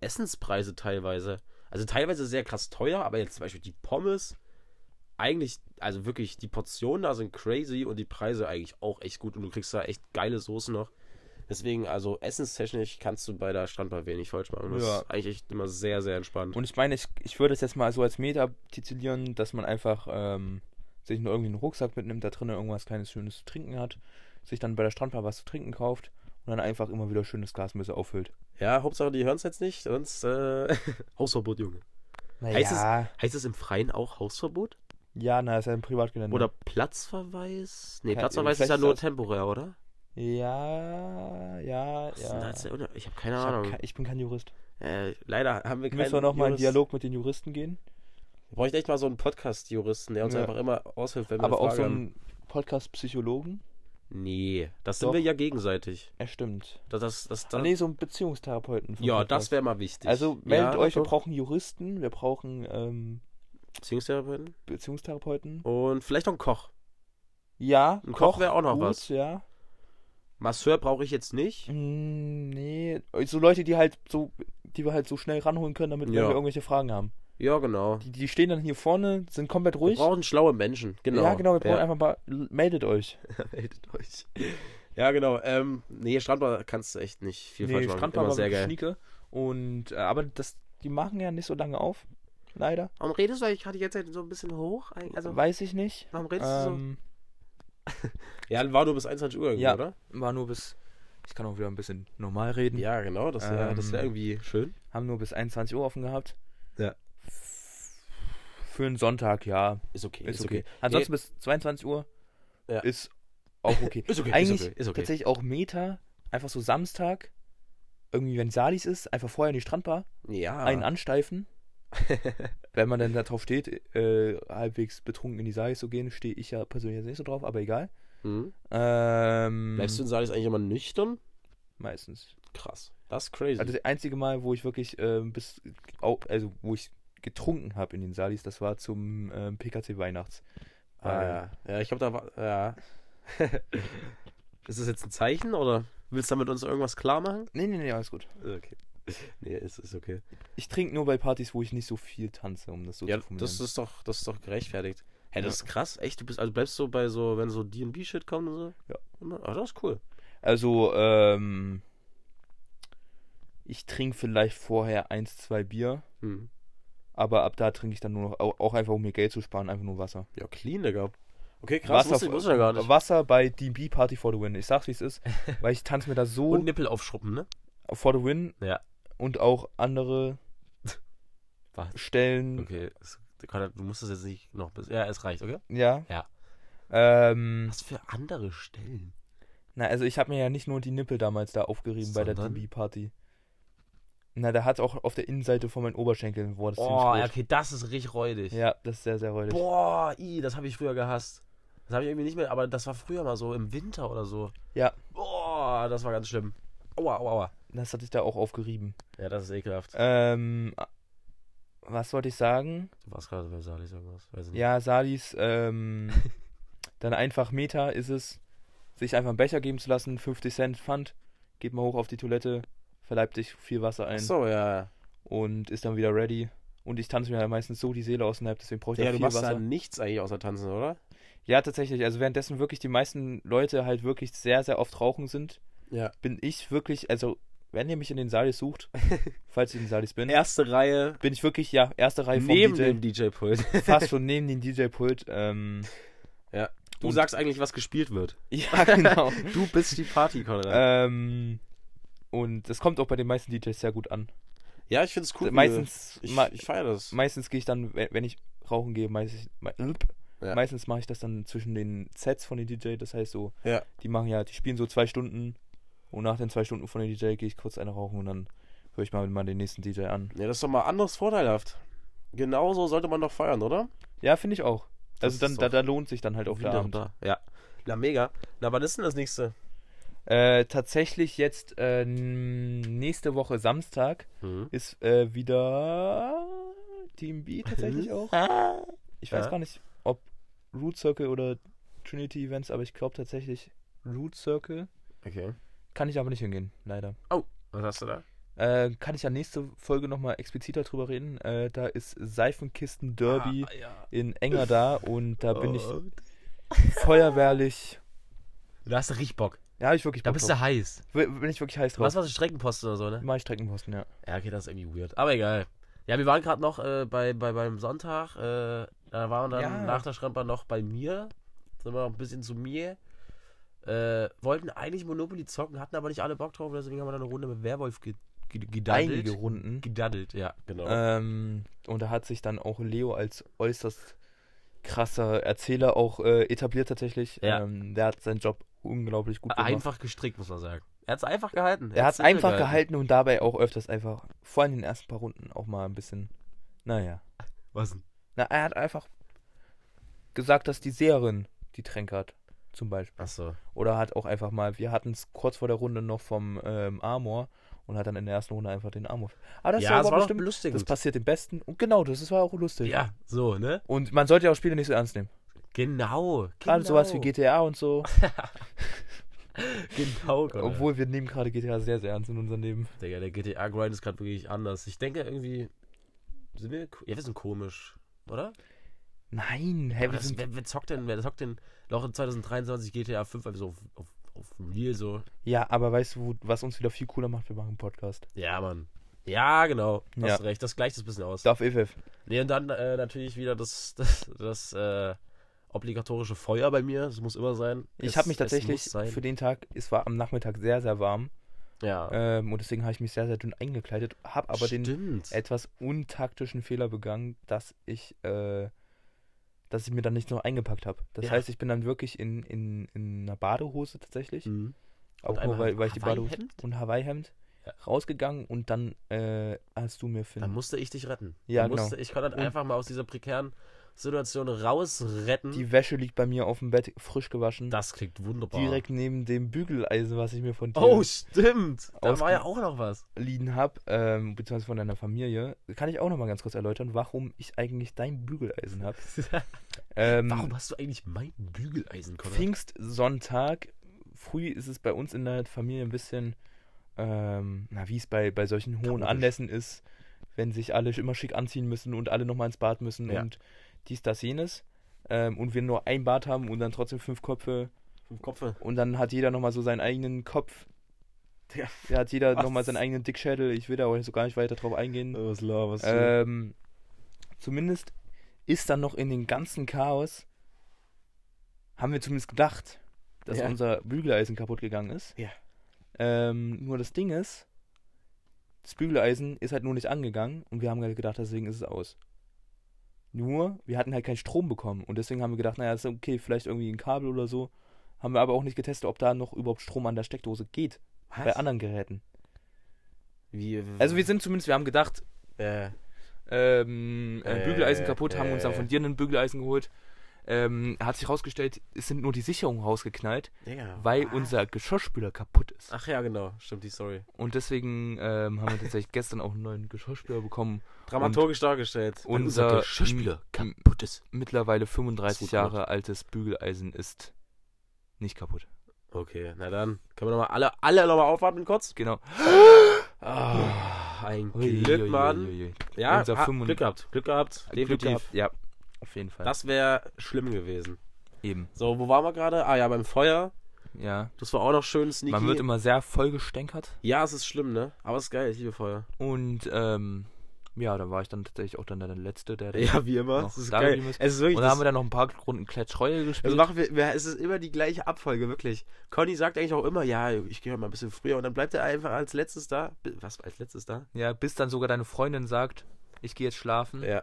Essenspreise teilweise. Also teilweise sehr krass teuer, aber jetzt zum Beispiel die Pommes... Eigentlich, also wirklich, die Portionen da sind crazy und die Preise eigentlich auch echt gut und du kriegst da echt geile Soßen noch. Deswegen, also essenstechnisch kannst du bei der Strandbar wenig falsch machen. Das ja. ist eigentlich echt immer sehr, sehr entspannt. Und ich meine, ich, ich würde es jetzt mal so als Meta titulieren, dass man einfach ähm, sich nur irgendwie einen Rucksack mitnimmt, da drin irgendwas kleines Schönes zu trinken hat, sich dann bei der Strandbar was zu trinken kauft und dann einfach immer wieder schönes Glasmüsse auffüllt. Ja, Hauptsache, die hören es jetzt nicht, sonst äh, Hausverbot, Junge. Naja. Heißt, es, heißt es im Freien auch Hausverbot? Ja, na, ist ja ein Privatgelände. Oder Platzverweis? Nee, ja, Platzverweis ist ja nur temporär, oder? Ja, ja, was ja. Ist denn da? Ich habe keine ich Ahnung. Hab ke- ich bin kein Jurist. Äh, leider haben wir keinen Jurist. Müssen wir nochmal in Dialog mit den Juristen gehen? Wir bräuchten echt mal so einen Podcast-Juristen, der uns ja. einfach immer aushilft, wenn wir Aber eine Frage auch so einen Podcast-Psychologen? Nee, das Doch. sind wir ja gegenseitig. Ja, stimmt. Das, das, das, das, nee, so einen Beziehungstherapeuten. Ja, Podcast. Das wäre mal wichtig. Also meldet ja, euch, doch. wir brauchen Juristen, wir brauchen... Ähm, Beziehungstherapeuten? Beziehungstherapeuten. Und vielleicht noch ein Koch. Ja, ein Koch, Koch wäre auch noch gut, was. Ja. Masseur brauche ich jetzt nicht. Mm, nee, so Leute, die halt so, die wir halt so schnell ranholen können, damit ja. wir irgendwelche Fragen haben. Ja, genau. Die, die stehen dann hier vorne, sind komplett ruhig. Wir brauchen schlaue Menschen, genau. Ja, genau, wir brauchen ja. einfach mal, meldet euch. meldet euch. Ja, genau. Ähm, nee, Strandbar kannst du echt nicht viel nee, falsch machen. Strandbar war sehr geil. Schnieke. Und, äh, aber das, die machen ja nicht so lange auf. Leider. Warum redest du eigentlich gerade die ganze Zeit so ein bisschen hoch? Also, weiß ich nicht. Warum redest ähm, du so? Ja, war nur bis einundzwanzig Uhr irgendwie, ja, oder? War nur bis... Ich kann auch wieder ein bisschen normal reden. Ja, genau. Das wäre ähm, wär irgendwie schön. Haben nur bis einundzwanzig Uhr offen gehabt. Ja. Für einen Sonntag, ja. Ist okay. Ist, ist okay. okay. Ansonsten nee. bis zweiundzwanzig Uhr ja. ist auch okay. ist okay. Eigentlich ist okay, ist okay. tatsächlich auch Meta. Einfach so Samstag, irgendwie wenn Salis ist, einfach vorher in die Strandbar. Ja. Einen ansteifen. Wenn man dann da drauf steht, äh, halbwegs betrunken in die Salis zu gehen, stehe ich ja persönlich nicht so drauf, aber egal. Mhm. Ähm, Bleibst du in Salis eigentlich immer nüchtern? Meistens. Krass. Das ist crazy. Also das einzige Mal, wo ich wirklich äh, bis, also wo ich getrunken habe in den Salis, das war zum äh, P K C Weihnachts. Ah, äh, ja. ja, ich glaube, da war, ja. Ist das jetzt ein Zeichen, oder willst du damit uns irgendwas klar machen? Nee, nee, nee, alles gut. Okay. Nee, ist, ist okay. Ich trinke nur bei Partys, wo ich nicht so viel tanze, um das so ja, zu formulieren. Das ist doch, das ist doch gerechtfertigt. Hä, hey, das ja. ist krass, echt, du bist, also bleibst so bei so, wenn so D und B-Shit kommt und so? Ja. Ach, das ist cool. Also, ähm, ich trinke vielleicht vorher eins, zwei Bier, hm. aber ab da trinke ich dann nur noch, auch einfach um mir Geld zu sparen, einfach nur Wasser. Ja, clean, Digga. Okay, krass, Wasser, wusste ich, wusste gar nicht. Wasser bei D und B-Party for the win, ich sag's, wie es ist, weil ich tanze mir da so... Und Nippel aufschruppen, ne? For the win. Ja. Und auch andere Was? Stellen. Okay, du musst das jetzt nicht noch... Bis- ja, es reicht, okay? Ja. Ja. Ähm, Was für andere Stellen? Na, also ich habe mir ja nicht nur die Nippel damals da aufgerieben Sondern? bei der D B-Party. Na, da hat es auch auf der Innenseite von meinen Oberschenkeln... Boah, das ist oh, okay, das ist richtig räudig. Ja, das ist sehr, sehr räudig. Boah, ii, das habe ich früher gehasst. Das habe ich irgendwie nicht mehr... Aber das war früher mal so, im Winter oder so. Ja. Boah, das war ganz schlimm. Aua, aua, aua. Das hatte ich da auch aufgerieben. Ja, das ist ekelhaft. Ähm, was wollte ich sagen? Du warst gerade bei Salis irgendwas. Weiß ich nicht. Ja, Salis, ähm, dann einfach Meta ist es, sich einfach einen Becher geben zu lassen, fünfzig Cent Pfand, geht mal hoch auf die Toilette, verleibt dich viel Wasser ein. Ach so, ja. Und ist dann wieder ready. Und ich tanze mir halt meistens so die Seele aus, deswegen brauche ich ja, da viel Wasser. Ja, du machst da nichts eigentlich außer tanzen, oder? Ja, tatsächlich. Also währenddessen wirklich die meisten Leute halt wirklich sehr, sehr oft rauchen sind, ja. bin ich wirklich, also... Wenn ihr mich in den Salis sucht, falls ich in den Salis bin. Erste Reihe. Bin ich wirklich, ja, erste Reihe vom D J. Neben dem D J-Pult. Fast schon neben dem D J-Pult. Ähm, ja. Du sagst eigentlich, was gespielt wird. Ja, genau. Du bist die Party, Konrad. Ähm, und das kommt auch bei den meisten D Js sehr gut an. Ja, ich finde es cool. Meistens, ich, ich feiere das. Meistens gehe ich dann, wenn ich rauchen gehe, meistens, ja. meistens mache ich das dann zwischen den Sets von den D J. Das heißt so, ja. die machen ja, die spielen so zwei Stunden und nach den zwei Stunden von den D J gehe ich kurz eine rauchen und dann höre ich mal, mal den nächsten D J an. Ja, das ist doch mal anders vorteilhaft. Genauso sollte man doch feiern, oder? Ja, finde ich auch. Das also dann da, da lohnt sich dann halt auch der Abend. Da. Ja, na mega. Na, wann ist denn das nächste? Äh, tatsächlich jetzt äh, nächste Woche Samstag mhm. ist äh, wieder Team B tatsächlich auch. Ich weiß ja. gar nicht, ob Root Circle oder Trinity Events, aber ich glaube tatsächlich Root Circle. Okay. Kann ich aber nicht hingehen, leider. Oh, was hast du da? Äh, kann ich ja nächste Folge nochmal expliziter drüber reden. Äh, da ist Seifenkisten Derby ah, ja. in Engadar und da oh. bin ich feuerwehrlich. Du hast richtig Bock. Ja, hab ich wirklich Bock. Da bist drauf. Du heiß. Bin ich wirklich heiß drauf. Was, was, Streckenposten oder so, ne? Mach ich Streckenposten, ja. Ja, okay, das ist irgendwie weird. Aber egal. Ja, wir waren gerade noch äh, bei, bei, beim Sonntag. Äh, da waren wir dann ja. nach der Strandbar noch bei mir. Sind wir noch ein bisschen zu mir. Äh, wollten eigentlich Monopoly zocken, hatten aber nicht alle Bock drauf. Deswegen haben wir dann eine Runde mit Werwolf ge- ge- gedaddelt. Einige Runden. Gedaddelt, ja, genau. Ähm, und da hat sich dann auch Leo als äußerst krasser Erzähler auch äh, etabliert tatsächlich. Ja. Ähm, der hat seinen Job unglaublich gut gemacht. Einfach gestrickt, muss man sagen. Er hat es einfach gehalten. Er, er hat es einfach gehalten. gehalten und dabei auch öfters einfach, vor allem in den ersten paar Runden, auch mal ein bisschen, naja. Was denn? Na, er hat einfach gesagt, dass die Seherin die Tränke hat, zum Beispiel. Ach so. Oder hat auch einfach mal, wir hatten es kurz vor der Runde noch vom ähm, Amor und hat dann in der ersten Runde einfach den Amor. Aber das, ja, war, das war bestimmt lustig. Das passiert dem Besten. Und genau, das war auch lustig. Ja, so, ne? Und man sollte ja auch Spiele nicht so ernst nehmen. Genau. Gerade genau. sowas wie G T A und so. Genau. Gott, obwohl ja. wir nehmen gerade G T A sehr, sehr ernst in unserem Leben. Digga, der G T A-Grind ist gerade wirklich anders. Ich denke irgendwie, sind wir, ja, wir sind komisch, oder? Nein. Hey, wir das, sind, wer, wer zockt denn, wer zockt denn noch in zwanzig dreiundzwanzig G T A fünf einfach so auf, auf, auf Real so? Ja, aber weißt du, was uns wieder viel cooler macht? Wir machen einen Podcast. Ja, Mann. Ja, genau. Hast ja. recht. Das gleicht das ein bisschen aus. Darf F F. Nee, und dann äh, natürlich wieder das, das, das, äh, obligatorische Feuer bei mir, das muss immer sein. Ich habe mich tatsächlich für den Tag, es war am Nachmittag sehr, sehr warm. Ja. Ähm, und deswegen habe ich mich sehr, sehr dünn eingekleidet, habe aber Stimmt. den etwas untaktischen Fehler begangen, dass ich äh, dass ich mir dann nichts noch eingepackt habe. Das ja. heißt, ich bin dann wirklich in, in, in einer Badehose tatsächlich, mhm. auch nur weil, weil ich die Badehose und Hawaii-Hemd ja. rausgegangen und dann äh, hast du mir Finn. Dann musste ich dich retten. Ja, dann genau. musste, ich konnte dann und einfach mal aus dieser prekären Situation rausretten. Die Wäsche liegt bei mir auf dem Bett, frisch gewaschen. Das klingt wunderbar. Direkt neben dem Bügeleisen, was ich mir von dir... Oh, stimmt! Da war ja auch noch was. ...liegen habe, ähm, beziehungsweise von deiner Familie. Kann ich auch noch mal ganz kurz erläutern, warum ich eigentlich dein Bügeleisen habe. ähm, warum hast du eigentlich mein Bügeleisen, Konrad? Pfingstsonntag. Früh ist es bei uns in der Familie ein bisschen, ähm, na, wie es bei, bei solchen hohen Kampfisch. Anlässen ist, wenn sich alle immer schick anziehen müssen und alle nochmal ins Bad müssen ja. und dies, das, jenes ähm, und wir nur ein Bad haben und dann trotzdem fünf Köpfe. Fünf Köpfe. Und dann hat jeder nochmal so seinen eigenen Kopf. Ja. Der hat jeder nochmal seinen eigenen Dickschädel. Ich will da auch so gar nicht weiter drauf eingehen. Was la, was ähm, zumindest ist dann noch in dem ganzen Chaos, haben wir zumindest gedacht, dass ja. unser Bügeleisen kaputt gegangen ist. Ja. Ähm, nur das Ding ist, das Bügeleisen ist halt nur nicht angegangen und wir haben halt gedacht, deswegen ist es aus. Nur, wir hatten halt keinen Strom bekommen und deswegen haben wir gedacht, naja, ist okay, vielleicht irgendwie ein Kabel oder so. Haben wir aber auch nicht getestet, ob da noch überhaupt Strom an der Steckdose geht. Was? Bei anderen Geräten. Wie, w- also wir sind zumindest, wir haben gedacht, äh, ähm, äh, Bügeleisen kaputt, äh, haben uns dann von dir ein Bügeleisen geholt. Ähm, hat sich rausgestellt, es sind nur die Sicherungen rausgeknallt, yeah. weil ah. unser Geschirrspüler kaputt ist. Ach ja, genau, stimmt, die Story. Und deswegen ähm, haben wir tatsächlich gestern auch einen neuen Geschirrspüler bekommen. Dramaturgisch dargestellt. Unser, unser Geschirrspüler m- kaputt ist. Mittlerweile fünfunddreißig Jahre gut. altes Bügeleisen ist nicht kaputt. Okay, na dann können wir nochmal alle, alle nochmal aufatmen kurz. Genau. Oh, ein ui, Glück, Mann. Ui, ui, ui. Ja, unser ha, fünfundneunzig Glück gehabt, Glück gehabt, definitiv. Glück gehabt, ja. Auf jeden Fall. Das wäre schlimm gewesen. Eben. So, wo waren wir gerade? Ah ja, beim Feuer. Ja. Das war auch noch schön sneaky. Man wird immer sehr voll gestänkert. Ja, es ist schlimm, ne? Aber es ist geil, ich liebe Feuer. Und ähm, Ja, dann war ich dann tatsächlich auch dann der Letzte, der... Ja, wie immer. Das ist geil. Ist. Es ist wirklich, und dann haben wir dann noch ein paar Runden Kletschreue gespielt. Also machen wir, es ist immer die gleiche Abfolge, wirklich. Conny sagt eigentlich auch immer, ja, ich gehe mal ein bisschen früher. Und dann bleibt er einfach als Letztes da. Was, als Letztes da? Ja, bis dann sogar deine Freundin sagt, ich gehe jetzt schlafen. Ja.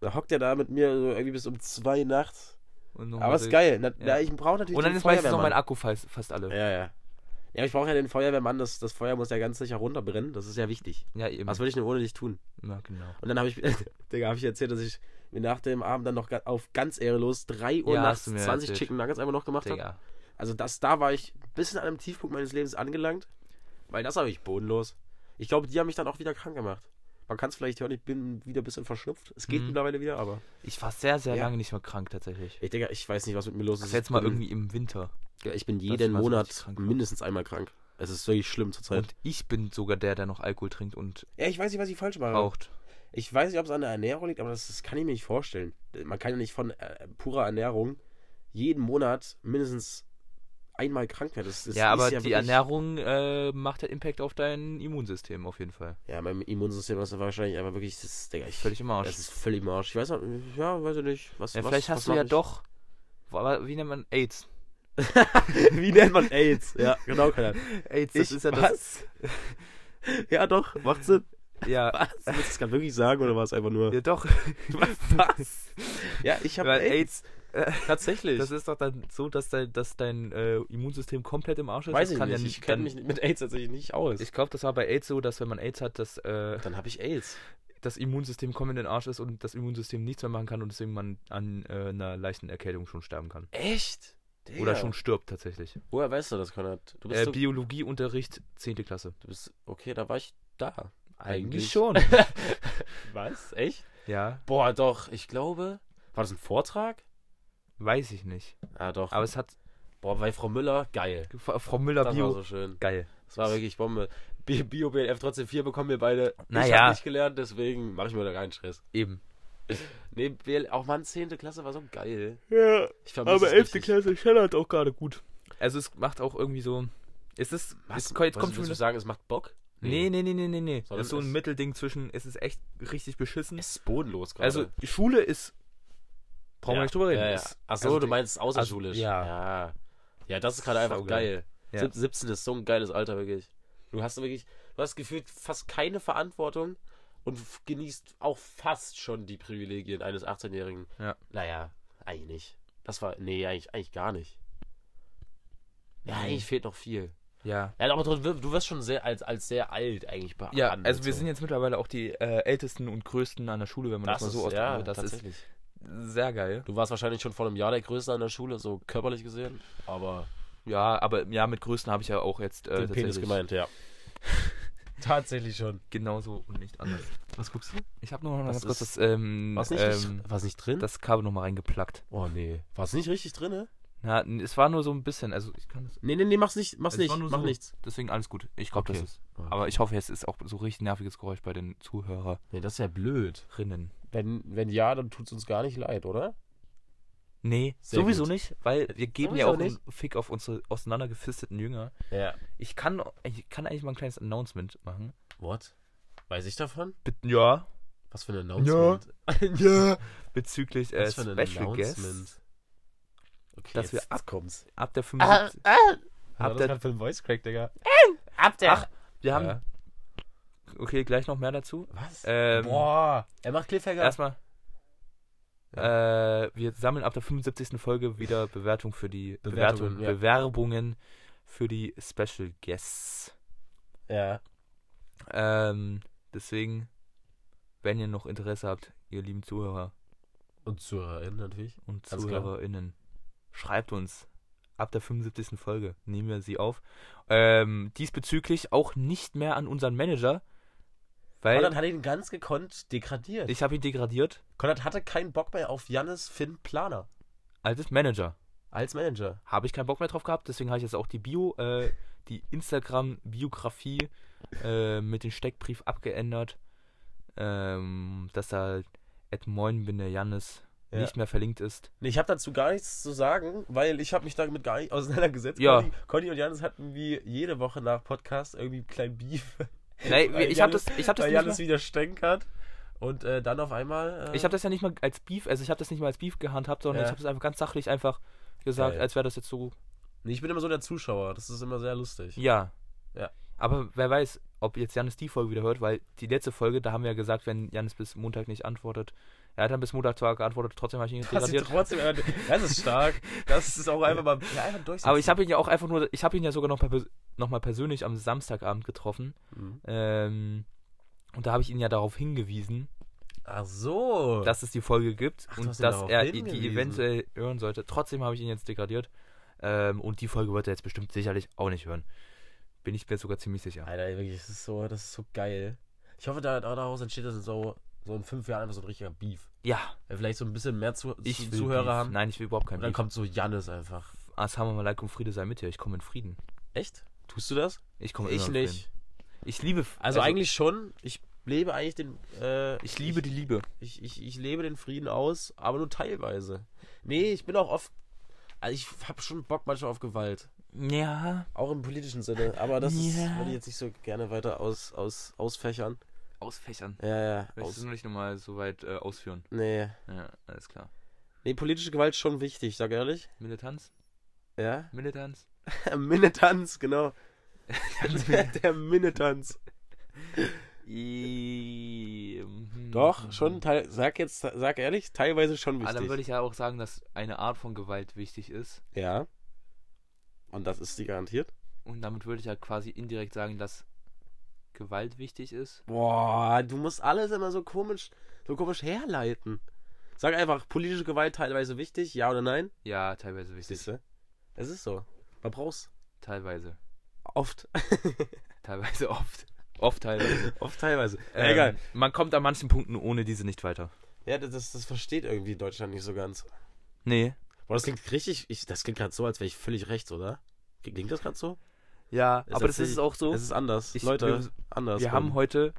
Da hockt er da mit mir so irgendwie bis um zwei nachts. Und aber ist geil. Na, ja. na, ich brauche natürlich. Und dann ist meistens noch mein Akku fast, fast alle. Ja, ja. Ja, ich brauche ja den Feuerwehrmann, das, das Feuer muss ja ganz sicher runterbrennen, das ist ja wichtig. Ja, eben. Was würde ich denn ohne dich tun? Na, genau. Und dann habe ich, Digga, habe ich erzählt, dass ich mir nach dem Abend dann noch auf ganz ehrenlos drei Uhr ja, nachts zwanzig erzählt. Chicken Nuggets einfach noch gemacht habe. Also das, da war ich ein bisschen an einem Tiefpunkt meines Lebens angelangt, weil das habe ich bodenlos. Ich glaube, die haben mich dann auch wieder krank gemacht. Man kann es vielleicht hören, ich bin wieder ein bisschen verschnupft. Es geht hm. mittlerweile wieder, aber... Ich war sehr, sehr ja. lange nicht mehr krank, tatsächlich. Ich denke, ich weiß nicht, was mit mir los ist. Das ist jetzt mal irgendwie im Winter. Ja, ich bin jeden Monat mindestens einmal krank. Es ist wirklich schlimm zurzeit. Und ich bin sogar der, der noch Alkohol trinkt und... Ja, ich weiß nicht, was ich falsch mache. Raucht. Ich weiß nicht, ob es an der Ernährung liegt, aber das, das kann ich mir nicht vorstellen. Man kann ja nicht von äh, purer Ernährung jeden Monat mindestens einmal krank werden. Das, das ja, aber ja die wirklich... Ernährung äh, macht halt Impact auf dein Immunsystem auf jeden Fall. Ja, mein Immunsystem ist wahrscheinlich einfach wirklich... Das ist, Digga, ich, völlig im Arsch. Das ist völlig im Arsch. Ich weiß noch, ja, weiß ich nicht. Was, ja, was, vielleicht was hast du ja ich? doch... Aber wie nennt man AIDS? Wie nennt man AIDS? Ja, genau. AIDS, das ich, ist ja was? das... Ja, doch, macht Sinn. Ja. Was? Willst du das gerade wirklich sagen oder war es einfach nur... Ja, doch. Was? Ja, ich habe AIDS... AIDS. Tatsächlich. Das ist doch dann so, dass dein, dass dein äh, Immunsystem komplett im Arsch ist. Weiß ich kann nicht. Ja nicht. Ich kenne mich mit AIDS tatsächlich nicht aus. Ich glaube, das war bei AIDS so, dass wenn man AIDS hat, dass... Äh, dann habe ich AIDS. Das Immunsystem komplett in den Arsch ist und das Immunsystem nichts mehr machen kann und deswegen man an äh, einer leichten Erkältung schon sterben kann. Echt? Digga. Oder schon stirbt tatsächlich. Woher weißt du das, Konrad? Du bist äh, so Biologieunterricht, zehnte Klasse. Du bist... Okay, da war ich da. Eigentlich, Eigentlich schon. Was? Echt? Ja. Boah, doch. Ich glaube... War das ein Vortrag? Weiß ich nicht. Ah, doch. Aber es hat... Boah, bei Frau Müller, geil. Frau, Frau Müller, das Bio. Das war so schön. Geil. Das war wirklich Bombe. Bio-B L F trotzdem vier bekommen wir beide. Naja. Ich hab nicht gelernt, deswegen mache ich mir da keinen Stress. Eben. Nee, B L, auch Mann, zehnte Klasse war so geil. Ja, ich aber elfte Klasse schellert auch gerade gut. Also es macht auch irgendwie so... Ist es... Was, es kommt was, willst du sagen, es macht Bock? Nee, nee, nee, nee, nee, nee. Das ist so ein Mittelding zwischen... Es ist echt richtig beschissen. Es ist bodenlos gerade. Also Schule ist... Brauchen wir ja. nicht drüber reden. Ja, ja. Achso, also, du meinst außerschulisch. Also, ja. ja. Ja, das ist gerade einfach geil. geil. Ja. siebzehn ist so ein geiles Alter, wirklich. Du hast wirklich, du hast gefühlt fast keine Verantwortung und genießt auch fast schon die Privilegien eines achtzehnjährigen. Ja. Naja, eigentlich nicht. Das war, nee, eigentlich, eigentlich gar nicht. Ja, eigentlich fehlt noch viel. Ja. ja. Aber du wirst schon sehr als, als sehr alt eigentlich behandelt. Ja, also wir so. sind jetzt mittlerweile auch die äh, Ältesten und Größten an der Schule, wenn man das, das mal so ausdrückt. Ja, das tatsächlich. Ist, sehr geil. Du warst wahrscheinlich schon vor einem Jahr der Größte an der Schule, so körperlich gesehen, aber... Ja, aber ja, mit Größten habe ich ja auch jetzt... Äh, den Penis gemeint, ja. Tatsächlich schon. Genauso und nicht anders. Was guckst du? Ich habe noch mal ganz kurz das... Ähm, war es nicht, ähm, nicht drin? Das Kabel nochmal reingeplackt. Oh nee. War es nicht richtig drin, ne? Na, es war nur so ein bisschen, also ich kann das... Nee, nee, nee, mach's nicht, mach's nicht, mach so, nichts. Deswegen alles gut, ich glaube, okay. das ist... Aber ich hoffe, es ist auch so richtig nerviges Geräusch bei den Zuhörern. Nee, das ist ja blöd. Rinnen. Wenn, wenn ja, dann tut's uns gar nicht leid, oder? Nee, Sehr sowieso gut. nicht, weil wir geben sowieso ja auch nicht. einen Fick auf unsere auseinandergefisteten Jünger. Ja. Ich kann, ich kann eigentlich mal ein kleines Announcement machen. What? Weiß ich davon? Be- ja. Was für ein Announcement? Ja. ja. Bezüglich äh, Special Guest. Okay, dass jetzt, wir ab, kommt's. Ab der fünfundsiebzig Ah, ah, ab der für ein Voice Crack, Digga. Ab der Ach, wir haben ja. Okay, gleich noch mehr dazu. Was? Ähm, Boah, er macht Cliffhanger. Erstmal ja. äh, wir sammeln ab der fünfundsiebzigsten Folge wieder Bewertung für die Bewertungen, Bewertungen ja. Bewerbungen für die Special Guests. Ja. Ähm, deswegen, wenn ihr noch Interesse habt, ihr lieben Zuhörer und ZuhörerInnen natürlich und ZuhörerInnen, schreibt uns ab der fünfundsiebzigsten Folge. Nehmen wir sie auf. Ähm, diesbezüglich auch nicht mehr an unseren Manager. Weil Konrad hat ihn ganz gekonnt degradiert. Ich habe ihn degradiert. Konrad hatte keinen Bock mehr auf Jannis Finn Planer. Als Manager. Als Manager. Habe ich keinen Bock mehr drauf gehabt, deswegen habe ich jetzt auch die Bio, äh, die Instagram-Biografie äh, mit dem Steckbrief abgeändert. Ähm, dass da at moin bin der Jannis Ja. nicht mehr verlinkt ist. Ich habe dazu gar nichts zu sagen, weil ich habe mich damit gar nicht auseinandergesetzt. Ja. Conny, Conny und Jannis hatten wie jede Woche nach Podcast irgendwie einen kleinen Beef. Nein, ich habe das, ich habe das nicht Jannis wieder stänkert Und äh, dann auf einmal... Äh, ich habe das ja nicht mal als Beef, also ich habe das nicht mal als Beef gehandhabt, sondern ja. ich habe es einfach ganz sachlich einfach gesagt, ja, als wäre das jetzt so... Nee, ich bin immer so der Zuschauer, das ist immer sehr lustig. Ja. Ja. Aber wer weiß, ob jetzt Jannis die Folge wieder hört, weil die letzte Folge, da haben wir ja gesagt, wenn Jannis bis Montag nicht antwortet... Er hat dann bis Montag zwar geantwortet, trotzdem habe ich ihn jetzt degradiert. Trotzdem, das ist stark. Das ist auch einfach mal ja, einfach durchsetzen. Aber ich habe ihn ja auch einfach nur, ich habe ihn ja sogar noch mal, noch mal persönlich am Samstagabend getroffen. Mhm. Ähm, und da habe ich ihn ja darauf hingewiesen, ach so, dass es die Folge gibt, ach, und dass er hingewiesen, die eventuell hören sollte. Trotzdem habe ich ihn jetzt degradiert. Ähm, und die Folge wird er jetzt bestimmt sicherlich auch nicht hören. Bin ich mir sogar ziemlich sicher. Alter, wirklich, das ist so, das ist so geil. Ich hoffe, da daraus entsteht das so... So in fünf Jahren einfach so ein richtiger Beef. Ja. Weil vielleicht so ein bisschen mehr zu, ich Zuhörer Beef. haben. Nein, ich will überhaupt keinen Beef. Und dann Beef. kommt so Jannis einfach. Assalamualaikum, Friede sei mit dir. Ich komme in Frieden. Echt? Tust du das? Ich komme Ich nicht. Frieden. Ich liebe... Also, also eigentlich schon. Ich lebe eigentlich den... Äh, ich liebe ich, die Liebe. Ich, ich, ich lebe den Frieden aus, aber nur teilweise. Nee, ich bin auch oft... Also ich habe schon Bock manchmal auf Gewalt. Ja. Auch im politischen Sinne. Aber das ja. würde ich jetzt nicht so gerne weiter aus, aus, ausfächern. Ausfächern. Ja, ja. Möchtest aus- du nicht nochmal so weit äh, ausführen? Nee. Ja, alles klar. Nee, politische Gewalt ist schon wichtig, sag ehrlich. Militanz? Ja? Militanz. Militanz, genau. der, der Militanz. Doch, schon, te- sag jetzt, sag ehrlich, teilweise schon wichtig. Aber dann würde ich ja auch sagen, dass eine Art von Gewalt wichtig ist. Ja. Und das ist sie garantiert. Und damit würde ich ja quasi indirekt sagen, dass Gewalt wichtig ist. Boah, du musst alles immer so komisch, so komisch herleiten. Sag einfach, politische Gewalt teilweise wichtig, ja oder nein? Ja, teilweise wichtig. Siehste? Es ist so. Man braucht's. Teilweise. Oft. Teilweise oft. Oft teilweise. Oft teilweise. Ähm, ja, egal. Man kommt an manchen Punkten ohne diese nicht weiter. Ja, das, das versteht irgendwie Deutschland nicht so ganz. Nee. Boah, das klingt richtig, ich, das klingt gerade so, als wäre ich völlig rechts, oder? Klingt das gerade so? Ja, ist aber das ist auch so. Es ist anders. Ich, Leute, wir, anders. Wir haben heute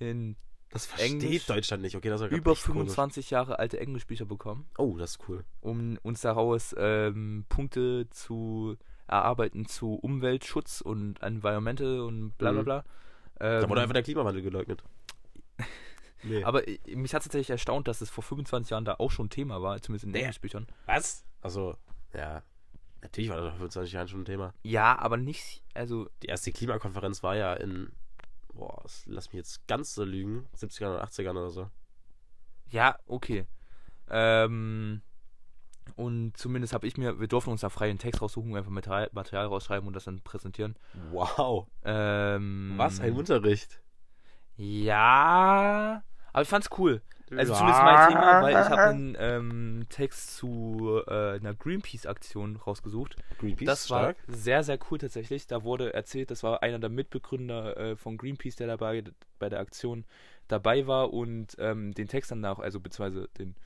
in das versteht Englisch Deutschland nicht. Okay, das war über fünfundzwanzig komisch. Jahre alte Englischbücher bekommen. Oh, das ist cool. Um uns daraus ähm, Punkte zu erarbeiten zu Umweltschutz und Environmental und bla bla bla. Mhm. Ähm, da wurde einfach der Klimawandel geleugnet. Nee. Aber ich, mich hat es tatsächlich erstaunt, dass es vor fünfundzwanzig Jahren da auch schon Thema war, zumindest in nee. Englischbüchern. Was? Also, ja. Natürlich war das vor fünfundzwanzig Jahren schon ein Thema. Ja, aber nicht, also... Die erste Klimakonferenz war ja in, boah, lass mich jetzt ganz so lügen, siebzigern oder achtzigern oder so. Ja, okay. Ähm, und zumindest habe ich mir, wir durften uns da freien Text raussuchen, einfach Material, Material rausschreiben und das dann präsentieren. Wow. Ähm, Was, ein Unterricht. Ja, aber ich fand's cool. Also zumindest mein Thema, weil ich habe einen ähm, Text zu äh, einer Greenpeace-Aktion rausgesucht. Greenpeace, das war stark. Sehr, sehr cool tatsächlich. Da wurde erzählt, das war einer der Mitbegründer äh, von Greenpeace, der dabei bei der Aktion dabei war und ähm, den Text dann auch, also beziehungsweise den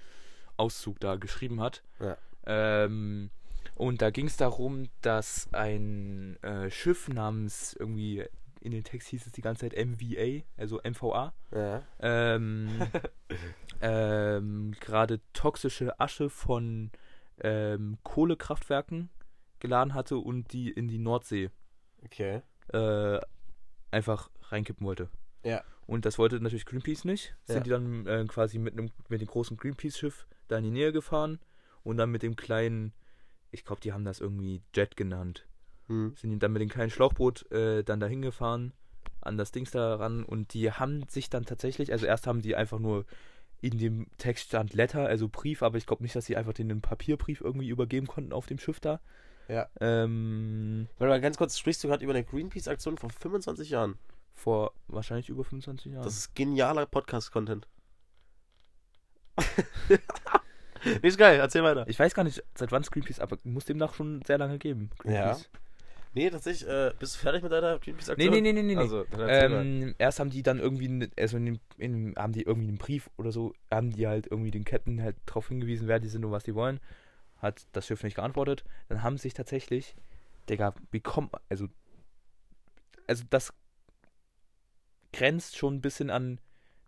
Auszug da geschrieben hat. Ja. Ähm, und da ging es darum, dass ein äh, Schiff namens irgendwie, in den Text hieß es die ganze Zeit M V A, also M V A, ja. ähm, ähm, gerade toxische Asche von ähm, Kohlekraftwerken geladen hatte und die in die Nordsee okay. äh, einfach reinkippen wollte. Ja. Und das wollte natürlich Greenpeace nicht. Sind ja. die dann äh, quasi mit einem mit dem großen Greenpeace-Schiff da in die Nähe gefahren und dann mit dem kleinen, ich glaube, die haben das irgendwie Jet genannt. Sind dann mit dem kleinen Schlauchboot äh, dann da hingefahren, an das Dings da ran und die haben sich dann tatsächlich, also erst haben die einfach nur in dem Text stand Letter, also Brief, aber ich glaube nicht, dass sie einfach den Papierbrief irgendwie übergeben konnten auf dem Schiff da. Ja. Ähm, Warte mal, ganz kurz, sprichst du gerade über eine Greenpeace-Aktion vor fünfundzwanzig Jahren? Vor wahrscheinlich über fünfundzwanzig Jahren. Das ist genialer Podcast-Content. Nee, ist geil, erzähl weiter. Ich weiß gar nicht, seit wann es Greenpeace, aber muss demnach schon sehr lange geben. Greenpeace. Ja. Nee, tatsächlich, äh, bist du fertig mit deiner Greenpeace-Aktion? Nee, nee, nee, nee, nee. Also, ähm, erst haben die dann irgendwie, ne, also in, in, haben die irgendwie einen Brief oder so, haben die halt irgendwie den Captain halt darauf hingewiesen, wer die sind und was die wollen. Hat das Schiff nicht geantwortet. Dann haben sich tatsächlich, Digga, bekommen, also, also das grenzt schon ein bisschen an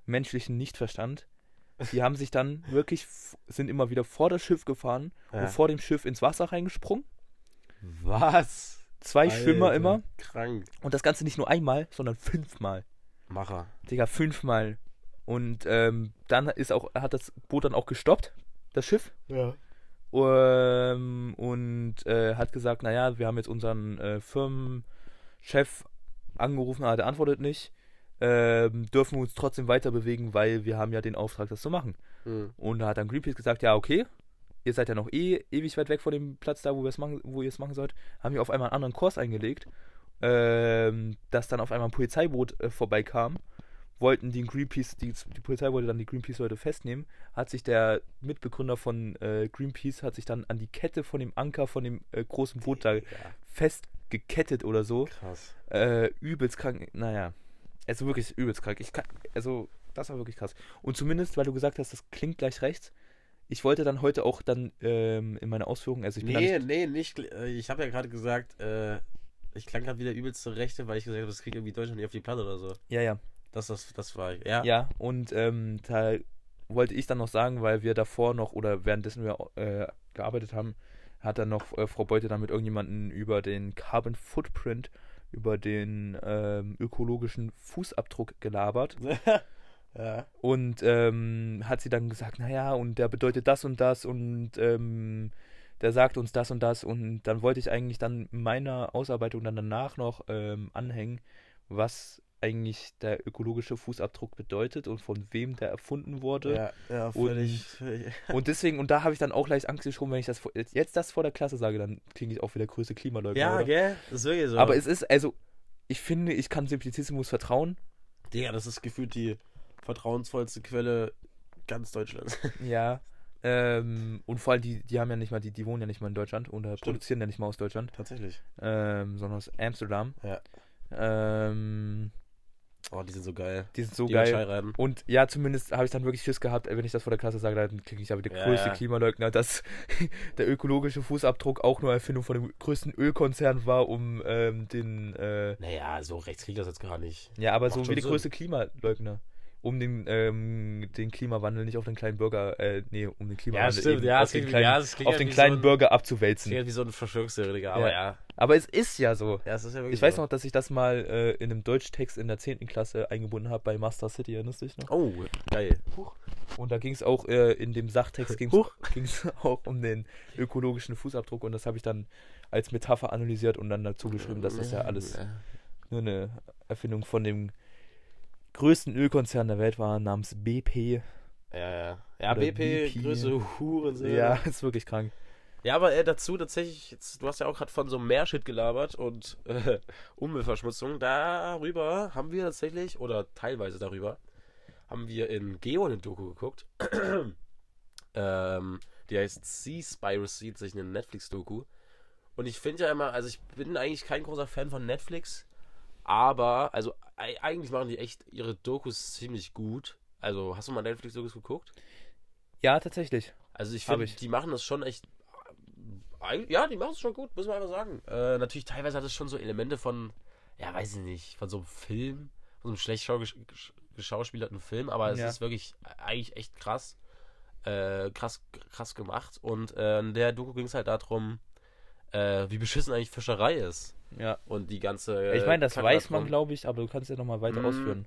menschlichen Nichtverstand. Die haben sich dann wirklich, sind immer wieder vor das Schiff gefahren ja. und vor dem Schiff ins Wasser reingesprungen. Was? Zwei Alter, Schwimmer immer. Krank. Und das Ganze nicht nur einmal, sondern fünfmal. Macher. Digga, fünfmal. Und ähm, dann ist auch, hat das Boot dann auch gestoppt, das Schiff. Ja. Um, und äh, hat gesagt, naja, wir haben jetzt unseren äh, Firmenchef angerufen, aber der antwortet nicht. Ähm, dürfen wir uns trotzdem weiter bewegen, weil wir haben ja den Auftrag, das zu machen. Mhm. Und da hat dann Greenpeace gesagt, ja, okay, ihr seid ja noch eh ewig weit weg von dem Platz da, wo, machen, wo ihr es machen sollt. Haben wir auf einmal einen anderen Kurs eingelegt, ähm, dass dann auf einmal ein Polizeiboot äh, vorbeikam. Wollten den Greenpeace, die, die Polizei wollte dann die Greenpeace-Leute festnehmen. Hat sich der Mitbegründer von äh, Greenpeace, hat sich dann an die Kette von dem Anker von dem äh, großen Boot da ja. festgekettet oder so. Krass. Äh, übelst krank, naja. Also wirklich übelst krank. Ich kann, also das war wirklich krass. Und zumindest, weil du gesagt hast, das klingt gleich rechts. Ich wollte dann heute auch dann ähm, in meiner Ausführung, also ich bin Nee, nicht nee, nicht. Ich habe ja gerade gesagt, äh, ich klang gerade wieder übelst zur Rechte, weil ich gesagt habe, das kriegt irgendwie Deutschland nicht auf die Platte oder so. Ja, ja. Das, das, das war ich, ja. Ja, und ähm, da wollte ich dann noch sagen, weil wir davor noch, oder währenddessen wir äh, gearbeitet haben, hat dann noch äh, Frau Beute dann mit irgendjemandem über den Carbon Footprint, über den ähm, ökologischen Fußabdruck gelabert. Ja. Und ähm, hat sie dann gesagt, naja, und der bedeutet das und das und ähm, der sagt uns das und das. Und dann wollte ich eigentlich dann meiner Ausarbeitung dann danach noch ähm, anhängen, was eigentlich der ökologische Fußabdruck bedeutet und von wem der erfunden wurde. Ja, ja, völlig, und, völlig. und deswegen, und da habe ich dann auch leicht Angst geschoben, wenn ich das vor, jetzt, jetzt das vor der Klasse sage, dann klinge ich auch wieder größte Klimaleugner. Ja, oder? Gell? Das ist wirklich so. Aber es ist, also, ich finde, ich kann Simplizismus vertrauen. Digga, das ist gefühlt die vertrauensvollste Quelle ganz Deutschlands. Ja. Ähm, und vor allem, die, die haben ja nicht mal, die, die wohnen ja nicht mal in Deutschland und produzieren ja nicht mal aus Deutschland. Tatsächlich. Ähm, sondern aus Amsterdam. Ja. Ähm. Oh, die sind so geil. Die sind so die geil. Und ja, zumindest habe ich dann wirklich Schiss gehabt, wenn ich das vor der Klasse sage, dann klinge ich ja wie der ja, größte ja. Klimaleugner, dass der ökologische Fußabdruck auch nur Erfindung von dem größten Ölkonzern war, um ähm, den... Äh, naja, so rechts kriegt das jetzt gar nicht. Ja, aber macht so wie der größte Klimaleugner, um den, ähm, den Klimawandel nicht auf den kleinen Bürger... Äh, nee, um den Klimawandel ja, stimmt, eben, ja, auf, den kleinen, ja, auf den kleinen so ein, Bürger abzuwälzen. Das klingt wie so ein Verschwörungstheoretiker, aber ja. ja. Aber es ist ja so. Ja, es ist ja wirklich ich so. Weiß noch, dass ich das mal äh, in einem Deutschtext in der zehnten Klasse eingebunden habe bei Master City, erinnerst du dich noch? Oh, geil. Huch. Und da ging es auch, äh, in dem Sachtext ging es auch um den ökologischen Fußabdruck und das habe ich dann als Metapher analysiert und dann dazu geschrieben, dass das ja alles nur eine Erfindung von dem größten Ölkonzern der Welt war, namens B P. Ja, ja. Ja, B P, B P, größte Hurenseele. Ja, ist wirklich krank. Ja, aber äh, dazu tatsächlich, jetzt, du hast ja auch gerade von so Meershit gelabert und äh, Umweltverschmutzung, darüber haben wir tatsächlich, oder teilweise darüber, haben wir in Geo eine Doku geguckt, ähm, die heißt Sea Spiracy, tatsächlich eine Netflix-Doku, und ich finde ja immer, also ich bin eigentlich kein großer Fan von Netflix, aber, also äh, eigentlich machen die echt ihre Dokus ziemlich gut, also hast du mal Netflix-Dokus geguckt? Ja, tatsächlich. Also ich finde, die machen das schon echt... Ja, die machen es schon gut, muss man einfach sagen. Äh, natürlich, teilweise hat es schon so Elemente von, ja, weiß ich nicht, von so einem Film, von so einem schlecht geschauspielerten Film, aber es ja. ist wirklich eigentlich echt krass, äh, krass, krass gemacht. Und äh, in der Doku ging es halt darum, äh, wie beschissen eigentlich Fischerei ist. Ja. Und die ganze... Äh, ich meine, das Kack weiß man, glaube ich, aber du kannst ja nochmal weiter mmh, ausführen.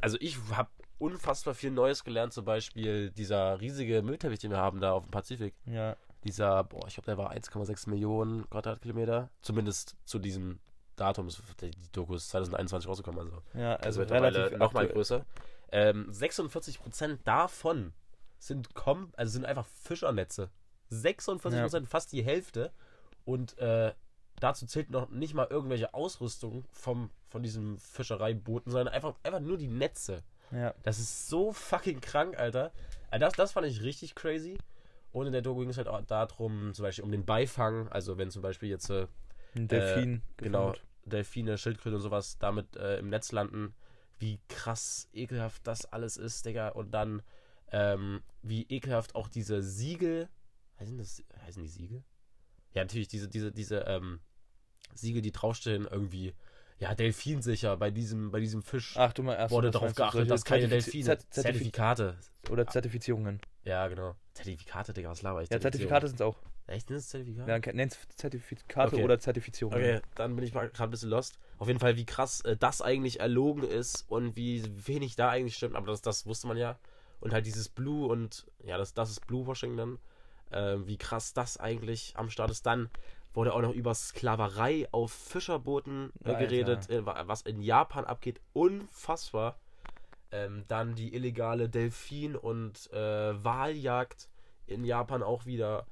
Also ich habe unfassbar viel Neues gelernt, zum Beispiel dieser riesige Müllteppich, den wir haben da auf dem Pazifik. Ja. Dieser, boah, ich glaube, der war eins Komma sechs Millionen Quadratkilometer. Zumindest zu diesem Datum. Die Doku ist zwanzig einundzwanzig rausgekommen. Also, ja, also relativ nochmal größer. Ähm, sechsundvierzig Prozent davon sind, kom- also sind einfach Fischernetze. sechsundvierzig Prozent, ja. Fast die Hälfte. Und äh, dazu zählt noch nicht mal irgendwelche Ausrüstung vom, von diesen Fischereibooten, sondern einfach, einfach nur die Netze. Ja. Das ist so fucking krank, Alter. Also das, das fand ich richtig crazy. Und in der Doku ging es halt auch darum, zum Beispiel um den Beifang, also wenn zum Beispiel jetzt äh, ein Delfin, äh, genau, Delfine, Schildkröten und sowas damit äh, im Netz landen, wie krass ekelhaft das alles ist, Digga. Und dann, ähm, wie ekelhaft auch diese Siegel, heißen, das, heißen die Siegel? Ja, natürlich, diese, diese, diese ähm, Siegel, die draufstehen, irgendwie, ja, delfinsicher, bei diesem, bei diesem Fisch Ach, du mal, erst wurde darauf geachtet, dass keine Delfine, Zertifiz- Zertifikate. Oder Zertifizierungen. Ja, genau. Zertifikate, Digga, was laber ich? Ja, Zertifikate sind es auch. Echt, nennt es Zertifikat? Ja, nennt es Zertifikate okay. oder Zertifizierung. Okay, ja. Dann bin ich mal gerade ein bisschen lost. Auf jeden Fall, wie krass äh, das eigentlich erlogen ist und wie wenig da eigentlich stimmt, aber das, das wusste man ja. Und halt dieses Blue und, ja, das, das ist Blue-Washing dann, äh, wie krass das eigentlich am Start ist. Dann wurde auch noch über Sklaverei auf Fischerbooten äh, geredet, äh, was in Japan abgeht, unfassbar. Ähm, dann die illegale Delfin- und äh, Waljagd in Japan auch wieder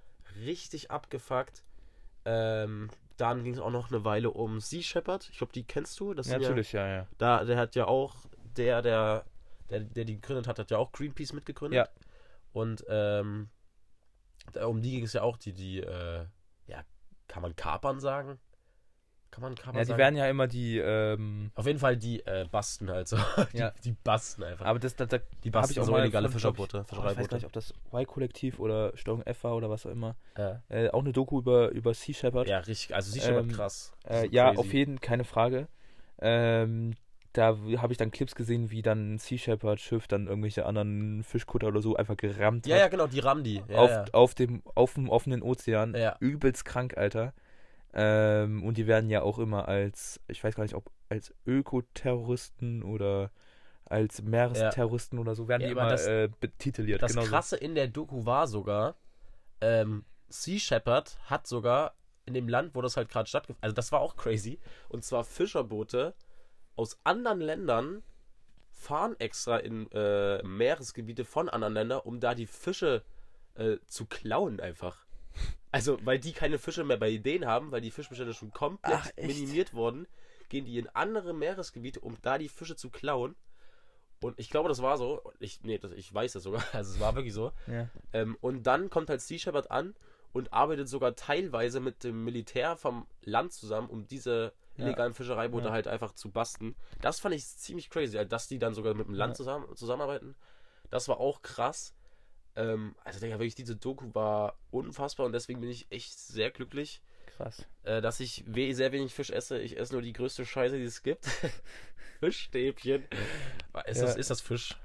richtig abgefuckt. Ähm, dann ging es auch noch eine Weile um Sea Shepherd. Ich glaube, die kennst du. Das ja, natürlich, ja, ja, ja. Da, der hat ja auch, der, der, der, der die gegründet hat, hat ja auch Greenpeace mitgegründet. Ja. Und ähm, da, um die ging es ja auch, die, die, äh, ja, kann man kapern sagen? Kann man, kann man ja, die sagen. Werden ja immer die... Ähm, Auf jeden Fall die äh, basten halt so. Die, ja. die basten einfach. Aber das, das, das die basten so illegale Fischerboote. Ich, ich weiß gar nicht, ob das Y-Kollektiv oder Steuerung F war oder was auch immer. Ja. Äh, auch eine Doku über, über Sea Shepherd. Ja, richtig. Also Sea Shepherd ähm, krass. Äh, ja, auf jeden, keine Frage. Ähm, da habe ich dann Clips gesehen, wie dann ein Sea Shepherd-Schiff dann irgendwelche anderen Fischkutter oder so einfach gerammt ja, hat. Ja, ja, genau, die rammen die. Ja, auf, ja. Auf, dem, auf dem offenen Ozean. Ja. Übelst krank, Alter. Ähm, und die werden ja auch immer als, ich weiß gar nicht, ob als Ökoterroristen oder als Meeresterroristen ja. oder so, werden ja, die immer das, äh, betitelt. Das genauso. Krasse in der Doku war sogar, ähm, Sea Shepherd hat sogar in dem Land, wo das halt gerade stattgefunden hat, also das war auch crazy, und zwar Fischerboote aus anderen Ländern fahren extra in äh, Meeresgebiete von anderen Ländern, um da die Fische äh, zu klauen einfach. Also, weil die keine Fische mehr bei denen haben, weil die Fischbestände schon komplett Ach, minimiert wurden, gehen die in andere Meeresgebiete, um da die Fische zu klauen. Und ich glaube, das war so. Ich, nee, das, ich weiß das sogar. Also, es war wirklich so. Ja. Ähm, und dann kommt halt Sea Shepherd an und arbeitet sogar teilweise mit dem Militär vom Land zusammen, um diese illegalen ja. Fischereiboote ja. halt einfach zu basten. Das fand ich ziemlich crazy, dass die dann sogar mit dem Land ja. zusammen, zusammenarbeiten. Das war auch krass. Also, denke ich, diese Doku war unfassbar und deswegen bin ich echt sehr glücklich, krass, dass ich sehr wenig Fisch esse. Ich esse nur die größte Scheiße, die es gibt. Fischstäbchen. Ist, ja. das, ist das Fisch?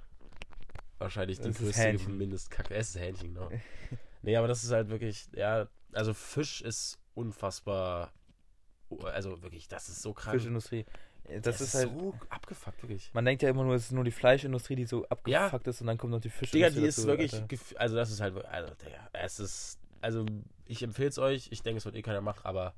Wahrscheinlich die größte Mindestkacke. Es ist Hähnchen, genau. Nee, aber das ist halt wirklich, ja, also Fisch ist unfassbar, also wirklich, das ist so krank. Fischindustrie. Das, das ist, ist halt so abgefuckt, wirklich. Man denkt ja immer nur, es ist nur die Fleischindustrie, die so abgefuckt ja. ist und dann kommt noch die Fischindustrie. Digga, die ist wirklich, gef- also das ist halt, also Digga, es ist, also ich empfehle es euch, ich denke, es wird eh keiner machen, aber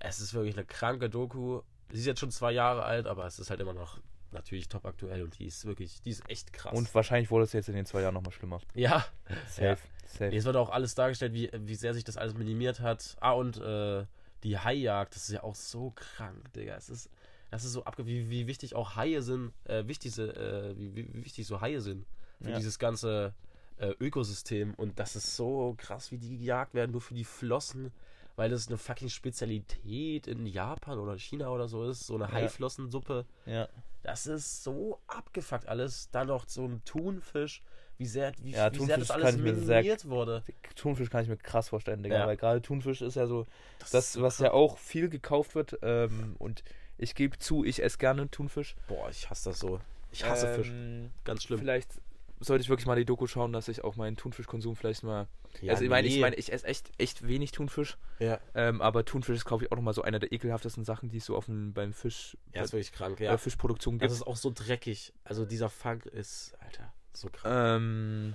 es ist wirklich eine kranke Doku. Sie ist jetzt schon zwei Jahre alt, aber es ist halt immer noch natürlich top aktuell und die ist wirklich, die ist echt krass. Und wahrscheinlich wurde es jetzt in den zwei Jahren nochmal schlimmer. Ja. Safe, ja. safe. Jetzt wird auch alles dargestellt, wie, wie sehr sich das alles minimiert hat. Ah, und äh, die Haijagd, das ist ja auch so krank, Digga, es ist... Das ist so abge... Wie, wie wichtig auch Haie sind, äh, wichtig, äh, wie, wie wichtig so Haie sind für ja. dieses ganze äh, Ökosystem. Und das ist so krass, wie die gejagt werden, nur für die Flossen, weil das eine fucking Spezialität in Japan oder China oder so ist, so eine ja. Haiflossensuppe. Ja. Das ist so abgefuckt alles. Dann noch so ein Thunfisch, wie sehr, wie, ja, wie Thunfisch sehr das alles minimiert sehr, wurde. Thunfisch kann ich mir krass vorstellen, Digga, ja. weil gerade Thunfisch ist ja so das, das so was krass. Ja auch viel gekauft wird ähm, und ich gebe zu, ich esse gerne Thunfisch. Boah, ich hasse das so. Ich hasse ähm, Fisch. Ganz schlimm. Vielleicht sollte ich wirklich mal die Doku schauen, dass ich auch meinen Thunfischkonsum vielleicht mal... Ja, also ich meine, nee. ich, mein, ich esse echt, echt wenig Thunfisch. Ja. Ähm, aber Thunfisch kaufe ich auch nochmal so einer der ekelhaftesten Sachen, die es so auf dem, beim Fisch... Ja, ist wirklich krank, ja. Bei Fischproduktion gibt. Das ist auch so dreckig. Also dieser Fang ist, Alter, so krank. Ähm...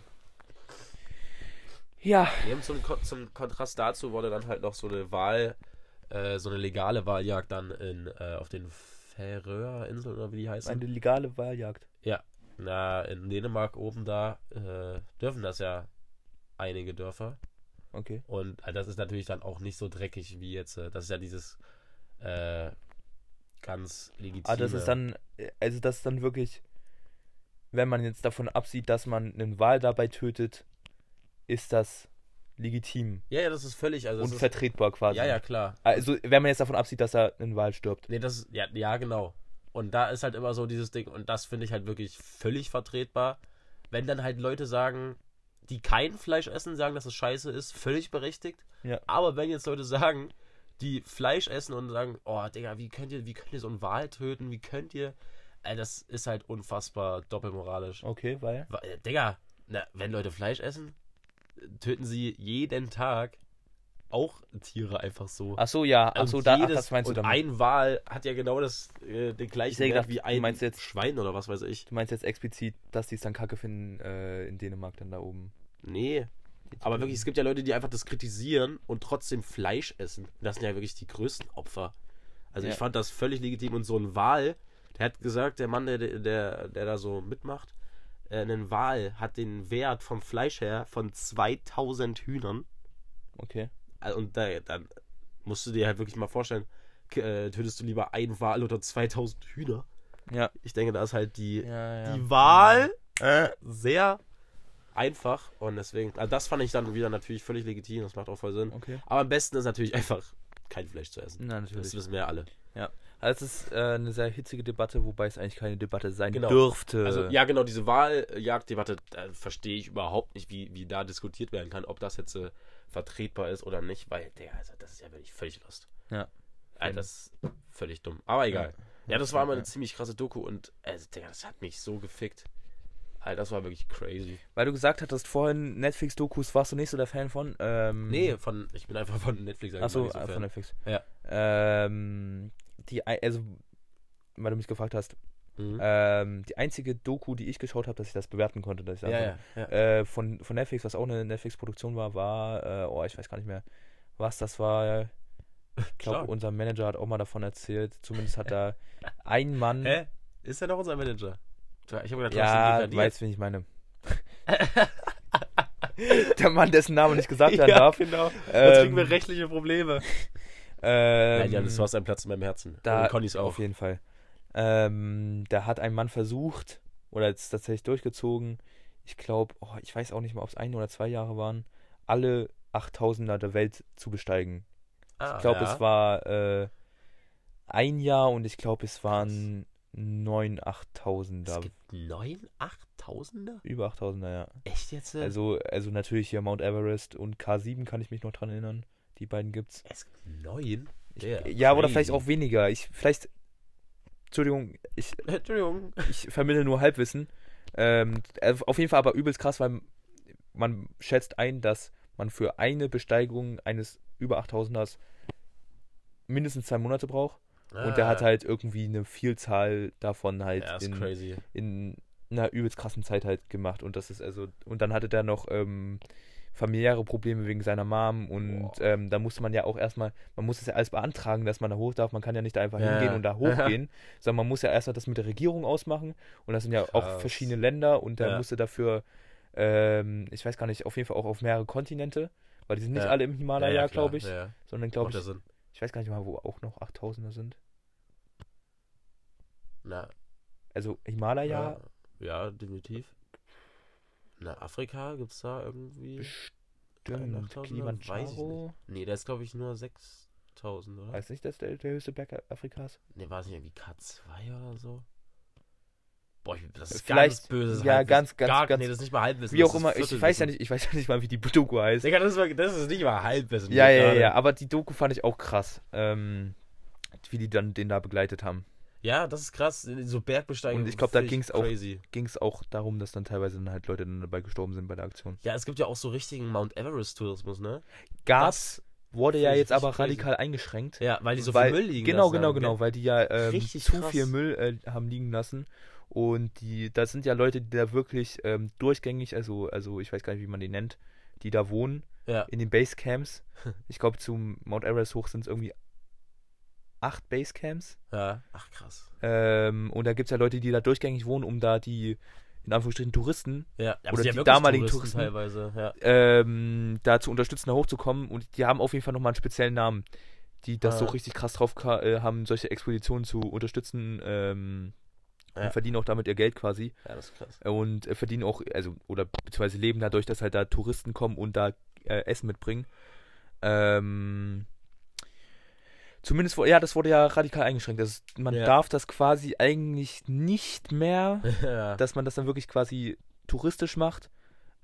Ja. Eben zum, zum Kontrast dazu wurde dann halt noch so eine Wahl... so eine legale Waljagd dann in, äh, auf den Färöerinseln oder wie die heißen. Eine legale Waljagd? Ja. Na, in Dänemark oben da äh, dürfen das ja einige Dörfer. Okay. Und äh, das ist natürlich dann auch nicht so dreckig wie jetzt, äh, das ist ja dieses äh, ganz legitime... Ah, das ist dann, also das ist dann wirklich, wenn man jetzt davon absieht, dass man einen Wal dabei tötet, ist das... legitim. Ja, ja, das ist völlig... Also und vertretbar quasi. Ja, ja, klar. Also, wenn man jetzt davon absieht, dass er ein Wal stirbt. Nee, das ist... Ja, ja, genau. Und da ist halt immer so dieses Ding, und das finde ich halt wirklich völlig vertretbar. Wenn dann halt Leute sagen, die kein Fleisch essen, sagen, dass es scheiße ist, völlig berechtigt. Ja. Aber wenn jetzt Leute sagen, die Fleisch essen und sagen, oh, Digga, wie könnt ihr, wie könnt ihr so einen Wal töten? Wie könnt ihr... Also das ist halt unfassbar doppelmoralisch. Okay, weil... Digga, na, wenn Leute Fleisch essen... töten sie jeden Tag auch Tiere einfach so. Ach so, ja. Ach so, da, ach, das meinst du damit. Und ein Wal hat ja genau das, äh, den gleichen Wert gedacht, wie ein jetzt, Schwein oder was weiß ich. Du meinst jetzt explizit, dass die es dann kacke finden äh, in Dänemark dann da oben? Nee. Aber wirklich, es gibt ja Leute, die einfach das kritisieren und trotzdem Fleisch essen. Das sind ja wirklich die größten Opfer. Also ja. Ich fand das völlig legitim. Und so ein Wal, der hat gesagt, der Mann, der, der, der da so mitmacht, äh, ein Wal hat den Wert vom Fleisch her von zweitausend Hühnern. Okay. Und da, dann musst du dir halt wirklich mal vorstellen, äh, tötest du lieber einen Wal oder zweitausend Hühner? Ja. Ich denke, da ist halt die, ja, ja. die Wahl äh, sehr... einfach und deswegen, also das fand ich dann wieder natürlich völlig legitim, das macht auch voll Sinn. Okay. Aber am besten ist natürlich einfach, kein Fleisch zu essen. Na, natürlich. Das wissen wir ja alle. Ja, also es ist äh, eine sehr hitzige Debatte, wobei es eigentlich keine Debatte sein genau. dürfte. Also ja, genau, diese Wahljagddebatte äh, verstehe ich überhaupt nicht, wie, wie da diskutiert werden kann, ob das jetzt äh, vertretbar ist oder nicht, weil, der also das ist ja wirklich völlig lost. Ja. Alter, das ist völlig dumm, aber egal. Ja, ja das war mal eine ja. ziemlich krasse Doku und also, der, das hat mich so gefickt. Alter, das war wirklich crazy. Weil du gesagt hattest vorhin, Netflix-Dokus, warst du nicht so der Fan von? Ähm, nee, von, ich bin einfach von Netflix. Achso, so von Netflix. Ja. Ähm, die, also, weil du mich gefragt hast, mhm. ähm, die einzige Doku, die ich geschaut habe, dass ich das bewerten konnte, dass ich ja, ja, ja. Äh, von, von Netflix, was auch eine Netflix-Produktion war, war, äh, oh, ich weiß gar nicht mehr, was das war. Ich glaube, unser Manager hat auch mal davon erzählt, zumindest hat da ein Mann... Hä? Ist er doch unser Manager? Ich habe gedacht, ja, du weißt, wen ich meine. Der Mann, dessen Namen nicht gesagt werden ja, darf. Genau. Jetzt kriegen ähm, wir rechtliche Probleme. Ähm, Nein, ja, das war ein Platz in meinem Herzen. Da, und Connys auch. Auf jeden Fall. Ähm, da hat ein Mann versucht, oder jetzt tatsächlich durchgezogen, ich glaube, oh, ich weiß auch nicht mal, ob es ein oder zwei Jahre waren, alle achttausender der Welt zu besteigen. Ah, ich glaube, ja. es war äh, ein Jahr und ich glaube, es waren... neun achttausender. Es gibt neun achttausender? Über achttausender, ja. Echt jetzt? Also, also natürlich hier Mount Everest und K sieben kann ich mich noch dran erinnern. Die beiden gibt's. Es gibt neun? Ich, yeah, ja, crazy. Oder vielleicht auch weniger. Ich, vielleicht, Entschuldigung, ich, Entschuldigung. ich vermittle nur Halbwissen. Ähm, auf jeden Fall aber übelst krass, weil man schätzt ein, dass man für eine Besteigung eines über achttausenders mindestens zwei Monate braucht. Und der hat halt irgendwie eine Vielzahl davon halt ja, in, crazy. in einer übelst krassen Zeit halt gemacht. Und das ist also, und dann hatte der noch ähm, familiäre Probleme wegen seiner Mom und wow. ähm, da musste man ja auch erstmal, man muss es ja alles beantragen, dass man da hoch darf. Man kann ja nicht da einfach ja. hingehen und da hochgehen, sondern man muss ja erstmal das mit der Regierung ausmachen. Und das sind ja Krass. auch verschiedene Länder und der ja. musste dafür, ähm, ich weiß gar nicht, auf jeden Fall auch auf mehrere Kontinente, weil die sind nicht ja. alle im Himalaya, ja, ja, glaube ich, ja. sondern glaube ich, ich weiß gar nicht mal, wo auch noch achttausender sind. Na. Also Himalaya. Na, ja, definitiv. Na, Afrika gibt's da irgendwie. Bestimmt. Kilimanjaro. Nee, da ist glaube ich nur sechstausend, oder? Weiß nicht, dass der, der höchste Berg Afrikas. Nee, war es nicht irgendwie K zwei oder so? Boah, ich, das ist Vielleicht, ganz böses Ja, Halbwissen. ganz, ganz, Gar, ganz. Nee, das ist nicht mal Halbwissen. Wie auch immer, ich weiß, ja nicht, ich weiß ja nicht mal, wie die Doku heißt. Digga, das, das ist nicht mal Halbwissen. Ja, ja, gerade. ja, aber die Doku fand ich auch krass, ähm, wie die dann den da begleitet haben. Ja, das ist krass, so Bergbesteigung. Und ich glaube, da ging es auch, ging's auch darum, dass dann teilweise dann halt Leute dann dabei gestorben sind bei der Aktion. Ja, es gibt ja auch so richtigen Mount Everest-Tourismus, ne? Gas wurde ja jetzt aber radikal crazy. eingeschränkt. Ja, weil die so weil, viel Müll liegen genau, lassen. Genau, genau, genau, weil die ja ähm, zu krass. viel Müll äh, haben liegen lassen. Und die, das sind ja Leute, die da wirklich ähm, durchgängig, also, also ich weiß gar nicht, wie man die nennt, die da wohnen, ja. in den Basecamps. Ich glaube, zum Mount Everest hoch sind es irgendwie acht Basecamps. Ja, ach krass. Ähm, und da gibt es ja Leute, die da durchgängig wohnen, um da die, in Anführungsstrichen, Touristen, ja, aber oder die ja damaligen Touristen, Touristen teilweise, ja. ähm, da zu unterstützen, da hochzukommen. Und die haben auf jeden Fall nochmal einen speziellen Namen, die das ah. so richtig krass drauf äh, haben, solche Expeditionen zu unterstützen, ähm, und ja. verdienen auch damit ihr Geld quasi. Ja, das ist krass. Und verdienen auch, also, oder beziehungsweise leben dadurch, dass halt da Touristen kommen und da äh, Essen mitbringen. Ähm, zumindest, ja, das wurde ja radikal eingeschränkt. Also man ja. darf das quasi eigentlich nicht mehr, ja. dass man das dann wirklich quasi touristisch macht.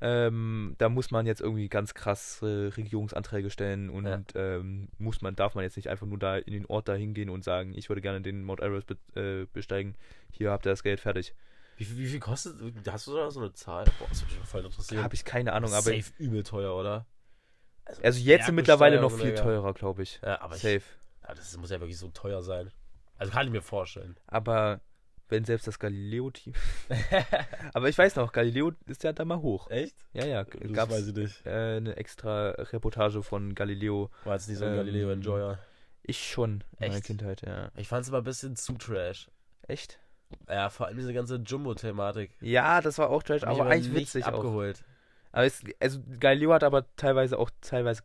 Ähm, da muss man jetzt irgendwie ganz krass äh, Regierungsanträge stellen und ja. ähm, muss man, darf man jetzt nicht einfach nur da in den Ort da hingehen und sagen, ich würde gerne den Mount Everest be- äh, besteigen, hier habt ihr das Geld, fertig. Wie, wie viel kostet, hast du da so eine Zahl? Boah, das würde mich voll interessieren. Da habe ich keine Ahnung, aber... Safe übel teuer, oder? Also, also jetzt sind mittlerweile noch viel teurer, glaube ich. Ja, aber safe. Ich, ja, das muss ja wirklich so teuer sein. Also kann ich mir vorstellen. Aber wenn selbst das Galileo-Team... Aber ich weiß noch, Galileo ist ja da mal hoch. Echt? Ja, ja. Gab es äh, eine extra Reportage von Galileo. War jetzt nicht so ein ähm, Galileo-Enjoyer? Ich schon. Echt? In meiner Kindheit, ja. Ich fand es immer ein bisschen zu trash. Echt? Ja, vor allem diese ganze Jumbo-Thematik. Ja, das war auch trash, aber eigentlich witzig abgeholt. Auch. Aber es, also Galileo hat aber teilweise auch teilweise...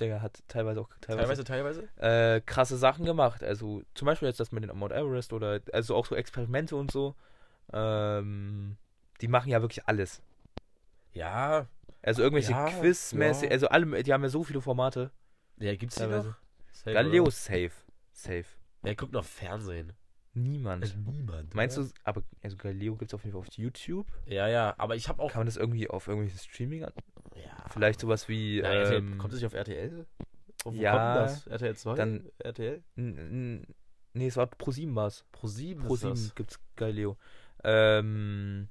Der hat teilweise auch teilweise, teilweise, teilweise? Äh, krasse Sachen gemacht. Also zum Beispiel jetzt das mit den Mount Everest oder also auch so Experimente und so. Ähm, die machen ja wirklich alles. Ja. Also irgendwelche ja, Quiz-mäßig, ja. Also alle, die haben ja so viele Formate. Ja, gibt's die noch? Safe, Galileo oder? safe. Safe. Wer guckt noch Fernsehen? Niemand. Also niemand. Meinst oder? du, aber also Galileo gibt's auf jeden Fall auf YouTube. Ja, ja, aber ich habe auch... Kann man das irgendwie auf irgendwelches Streaming an... Ja. Vielleicht sowas wie... Na, R T L, ähm, kommt es nicht auf R T L? Wo ja, kommt das? R T L zwei? Dann, R T L? N, n, nee, es war ProSieben war es. ProSieben ProSieben gibt's Galileo. Ähm,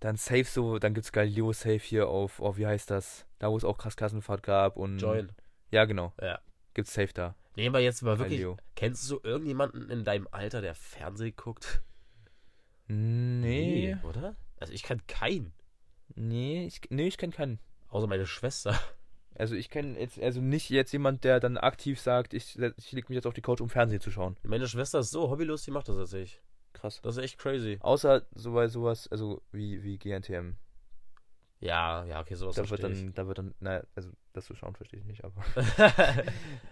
dann safe so, dann gibt's Galileo safe hier auf, auf wie heißt das? Da wo es auch krass Klassenfahrt gab und... Join. Ja, genau. Ja. Gibt's safe da. Nehmen wir jetzt mal wirklich... Galileo. Kennst du irgendjemanden in deinem Alter, der Fernsehen guckt? Nee. nee oder? Also ich kann keinen. Nee, ich, nee, ich kenne keinen. Außer meine Schwester. Also ich kenne jetzt, also nicht jetzt jemand, der dann aktiv sagt, ich, ich lege mich jetzt auf die Couch, um Fernsehen zu schauen. Meine Schwester ist so hobbylos, die macht das tatsächlich. Krass. Das ist echt crazy. Außer so bei sowas, also wie, wie G N T M. Ja, ja, okay, sowas da wird dann, ich. Da wird dann, naja, also das zu schauen verstehe ich nicht, aber...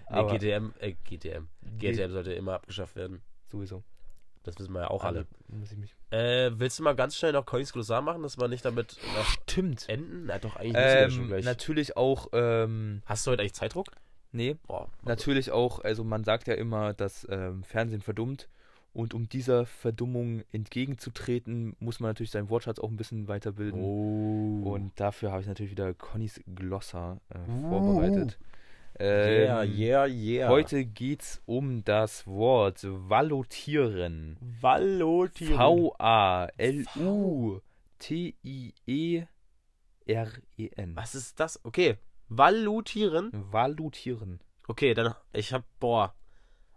aber nee, G T M, äh, G T M, G T M sollte immer abgeschafft werden. Sowieso. Das wissen wir ja auch alle. alle. Muss ich mich. Äh, willst du mal ganz schnell noch Coins Glossar machen, dass wir nicht damit Stimmt. enden? Na doch, eigentlich müssen ähm, wir schon gleich. Natürlich auch... Ähm, Hast du heute eigentlich Zeitdruck? Nee. Boah, natürlich gut. auch, also man sagt ja immer, dass ähm, Fernsehen verdummt. Und um dieser Verdummung entgegenzutreten, muss man natürlich seinen Wortschatz auch ein bisschen weiterbilden. Oh. Und dafür habe ich natürlich wieder Connys Glossar äh, oh. vorbereitet. Ähm, yeah, yeah, yeah. Heute geht's um das Wort Vallotieren. Vallotieren. V A L U T I E R E N. Was ist das? Okay. Vallotieren? Vallotieren. Okay, dann, ich hab, boah.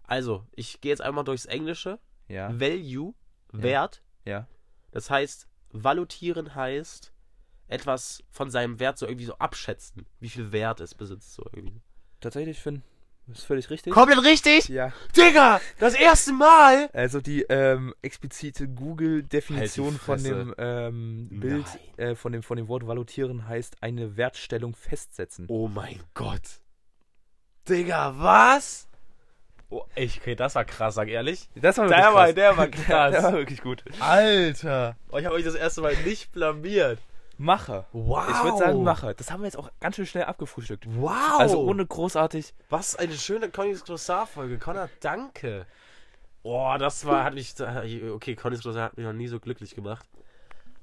Also, ich gehe jetzt einmal durchs Englische. Ja. Value, ja. Wert. Ja. Das heißt, valutieren heißt, etwas von seinem Wert so irgendwie so abschätzen. Wie viel Wert es besitzt, so irgendwie. Tatsächlich, Finn. Das ist völlig richtig. Komplett richtig? Ja. Digga, das erste Mal! Also die ähm, explizite Google-Definition von dem ähm, Bild, äh, von dem, von dem Wort valutieren heißt, eine Wertstellung festsetzen. Oh mein Gott. Digga, was? Oh, ich, okay, das war krass, sag ehrlich. Das war der, war, der war krass. Der war wirklich gut. Alter. Oh, ich habe euch das erste Mal nicht blamiert. Mache. Wow. Ich würde sagen, mache. Das haben wir jetzt auch ganz schön schnell abgefrühstückt. Wow. Also ohne großartig. Was eine schöne Connys Glossar-Folge. Connor, danke. Oh, das war, hat mich, okay, Connys Glossar hat mich noch nie so glücklich gemacht.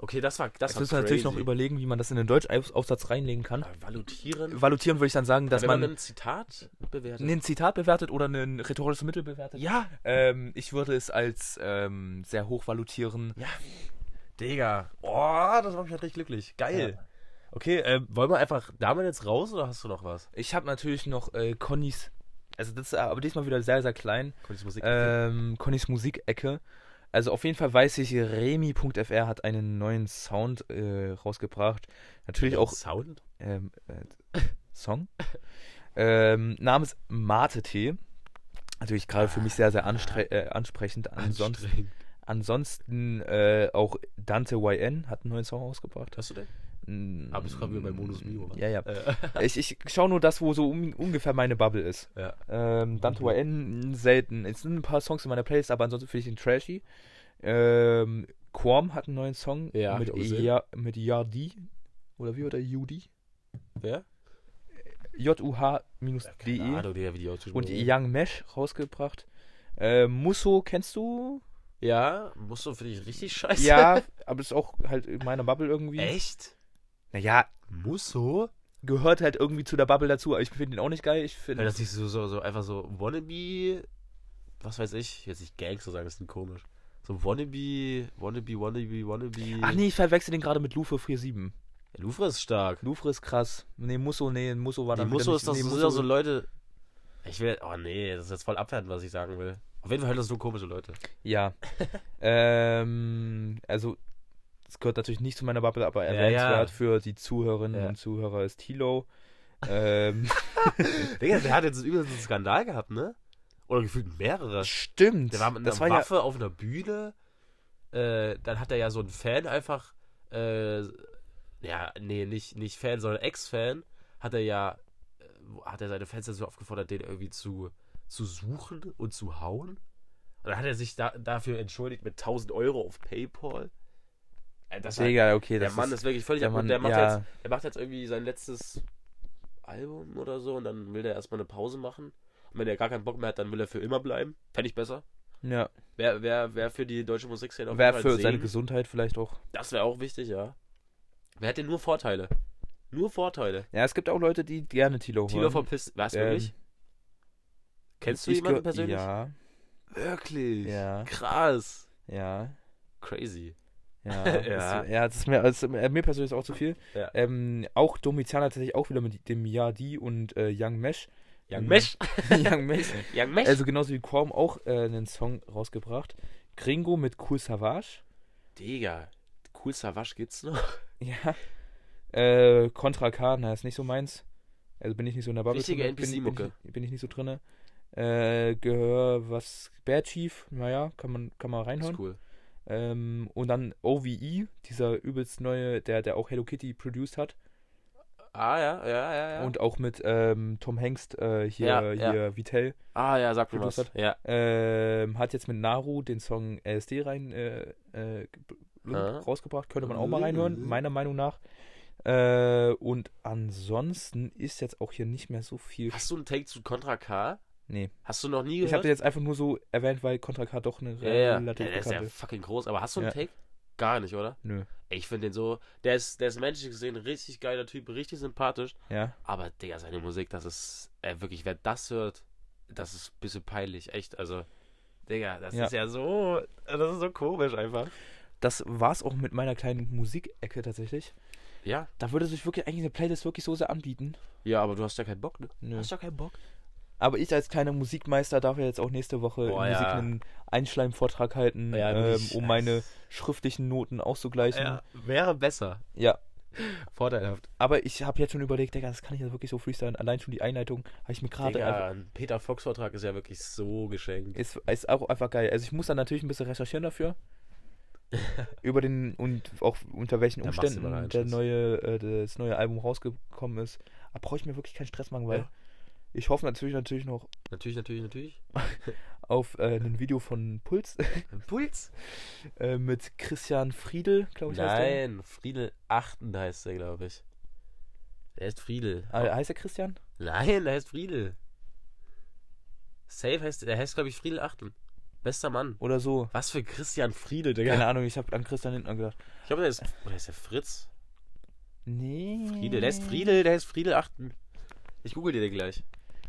Okay, das war das. Jetzt müssen wir natürlich noch überlegen, wie man das in den Deutschaufsatz reinlegen kann. Ja, valutieren? Valutieren würde ich dann sagen, dass wenn man... Wenn man ein Zitat bewertet? Ein Zitat bewertet oder ein rhetorisches Mittel bewertet. Ja. Ähm, ich würde es als ähm, sehr hoch valutieren. Ja. Digga. Oh, das macht mich halt richtig glücklich. Geil. Ja. Okay, äh, wollen wir einfach damit jetzt raus oder hast du noch was? Ich habe natürlich noch äh, Connys... Also das ist aber diesmal wieder sehr, sehr klein. Connys Musik-Ecke. Ähm, Connys Musik-Ecke. Also auf jeden Fall weiß ich, Remy.fr hat einen neuen Sound äh, rausgebracht. Natürlich auch... Sound? Ähm, äh, Song? ähm, namens Mate-Tee. Natürlich gerade für mich sehr, sehr anstre- äh, ansprechend. Ansonsten, ansprechend. Ansonsten äh, auch Dante Y N hat einen neuen Song rausgebracht. Hast du den? Mm, Aber das kommen wir bei Modus Mio. Ja, ja. ich ich schaue nur das, wo so um, ungefähr meine Bubble ist. Ja. Ähm, Dante Y N selten. Es sind ein paar Songs in meiner Playlist, aber ansonsten finde ich den trashy. Ähm, Quam hat einen neuen Song ja, mit ja, mit Yardi. Oder wie war der? Judy? Wer? J U H D E. Ja, und Young Mesh rausgebracht. Äh, Musso kennst du? Ja, Musso finde ich richtig scheiße. Ja, aber ist auch halt in meiner Bubble irgendwie. Echt? Naja, Musso gehört halt irgendwie zu der Bubble dazu, aber ich finde ihn auch nicht geil. Ich finde. Ja, das ist so, so, so einfach so Wannabe, was weiß ich, jetzt nicht Gangster sagen, das ist ein komisch. So Wannabe, Wannabe, Wannabe, Wannabe. Ach nee, ich verwechsel den gerade mit Lou für vier sieben. Ja, Louvre ist stark. Louvre ist krass. Nee, Musso, nee, Musso war nee, dann Musso ist das, nee, Musso sind so Leute. Ich will, oh nee, das ist jetzt voll abwertend, was ich sagen will. Auf jeden Fall hören das nur komische Leute. Ja. ähm, also, das gehört natürlich nicht zu meiner Bubble, aber erwähnenswert ja, ja. für die Zuhörerinnen ja. und Zuhörer ist Tilo. ähm. Digga, der hat jetzt übelst einen Skandal gehabt, ne? Oder gefühlt mehrere. Stimmt. Der war mit einer war Waffe ja... auf einer Bühne. Äh, dann hat er ja so einen Fan einfach, äh, ja, nee, nicht, nicht Fan, sondern Ex-Fan, hat er ja, äh, hat er seine Fans dazu aufgefordert, den irgendwie zu, zu suchen und zu hauen. Und dann hat er sich da, dafür entschuldigt mit tausend Euro auf PayPal. Das war, Egal, okay, der das Mann ist, ist wirklich völlig der, Mann, der, macht ja. jetzt, der macht jetzt irgendwie sein letztes Album oder so und dann will der erstmal eine Pause machen. Und wenn er gar keinen Bock mehr hat, dann will er für immer bleiben. Fände ich besser. Ja. Wer, wer, wer für die deutsche Musikszene auf jeden Fall Wer für Segen, seine Gesundheit vielleicht auch. Das wäre auch wichtig, ja. Wer hat denn nur Vorteile? Nur Vorteile. Ja, es gibt auch Leute, die gerne Tilo hören. Tilo vom Piss... Was, ähm, wirklich? Kennst du jemanden persönlich? Ja. Wirklich? Ja. Krass. Ja. Crazy. Ja. ja. Das, ja, das ist, mir, das ist mir persönlich auch zu viel. Ja. Ähm, auch Domitian hat tatsächlich auch wieder mit dem Yadi und äh, Young Mesh... Young Mesh. Young Mesh. Young Mesh. Also genauso wie Quorum auch äh, einen Song rausgebracht. Gringo mit Cool Savage. Digga, Cool Savage gibt's noch? Ja. Äh, Kontra K, na, ist nicht so meins. Also bin ich nicht so in der Bubble. Richtige N P C-Mucke. Bin, bin ich nicht so drinne. Äh, Gehör was... Bad Chief, naja, kann man, kann man reinhören. Ist cool. Ähm, und dann O V E, dieser übelst neue, der, der auch Hello Kitty produced hat. Ah, ja, ja, ja, ja. Und auch mit ähm, Tom Hengst äh, hier, ja, ja. hier Vitell. Ah, ja, sagt mir was. Hat. Ja. Ähm, hat jetzt mit Naru den Song L S D rein äh, äh, rausgebracht. Könnte man auch mal reinhören, meiner Meinung nach. Äh, und ansonsten ist jetzt auch hier nicht mehr so viel... Hast du einen Take zu Kontra K? Nee. Hast du noch nie gehört? Ich habe den jetzt einfach nur so erwähnt, weil Kontra K doch eine... Ja, ja. ja der ist ja fucking groß. Aber hast du einen ja. Take? Gar nicht, oder? Nö. Ich finde den so, der ist, der ist menschlich gesehen ein richtig geiler Typ, richtig sympathisch. Ja. Aber, Digga, seine Musik, das ist, äh, wirklich, wer das hört, das ist ein bisschen peinlich, echt. Also, Digga, das ja. ist ja so, das ist so komisch einfach. Das war's auch mit meiner kleinen Musikecke tatsächlich. Ja. Da würde sich wirklich eigentlich eine Playlist wirklich so sehr anbieten. Ja, aber du hast ja keinen Bock, ne? Nö. Hast ja keinen Bock. Aber ich als kleiner Musikmeister darf ja jetzt auch nächste Woche Boah, in Musik ja. einen Einschleimvortrag halten, ja, ähm, um meine schriftlichen Noten auszugleichen. Ja, wäre besser. Ja. Vorteilhaft. Aber ich habe jetzt schon überlegt, Digga, das kann ich ja wirklich so freestylen. Allein schon die Einleitung habe ich mir gerade... Digga, ein Peter-Fox-Vortrag ist ja wirklich so geschenkt. Ist, ist auch einfach geil. Also ich muss dann natürlich ein bisschen recherchieren dafür. über den und auch unter welchen dann Umständen der neue, äh, das neue Album rausgekommen ist. Da brauche ich mir wirklich keinen Stress machen, weil... Ja. Ich hoffe natürlich, natürlich noch... Natürlich, natürlich, natürlich. auf äh, ein Video von Puls. Puls? äh, mit Christian Friedel, glaube ich, Nein, heißt der. Nein, Friedel Achten heißt der, glaube ich. Der heißt Friedel. Ah, oh. Heißt er Christian? Nein, der heißt Friedel. Safe heißt... Der heißt, glaube ich, Friedel Achten. Bester Mann. Oder so. Was für Christian Friedel, Digga. Keine Ahnung, ich habe an Christian hinten gedacht. Ich glaube, der ist... Oder ist der Fritz? Nee. Friedel, der heißt Friedel, der heißt Friedel Achten. Ich google dir den gleich.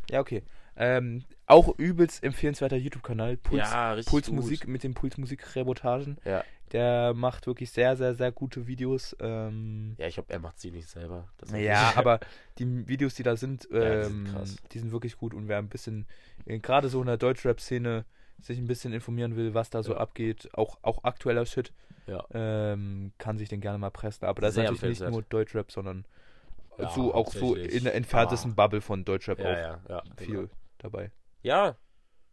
Ja, okay. Ähm, auch übelst empfehlenswerter YouTube-Kanal. Puls, ja, richtig Puls Musik mit den Puls Musik-Reportagen. Ja. Der macht wirklich sehr, sehr, sehr gute Videos. Ähm, ja, ich glaube, er macht sie nicht selber. Das ja, aber die Videos, die da sind, ähm, ja, die sind krass. Die sind wirklich gut. Und wer ein bisschen, gerade so in der Deutschrap-Szene, sich ein bisschen informieren will, was da so ja. abgeht, auch, auch aktueller Shit, ja. ähm, kann sich den gerne mal pressen. Aber das sehr ist natürlich nicht nur Deutschrap, sondern... Ja, so, auch so in der entferntesten ja. Bubble von Deutschrap ja, auch ja, ja, viel genau. dabei. Ja,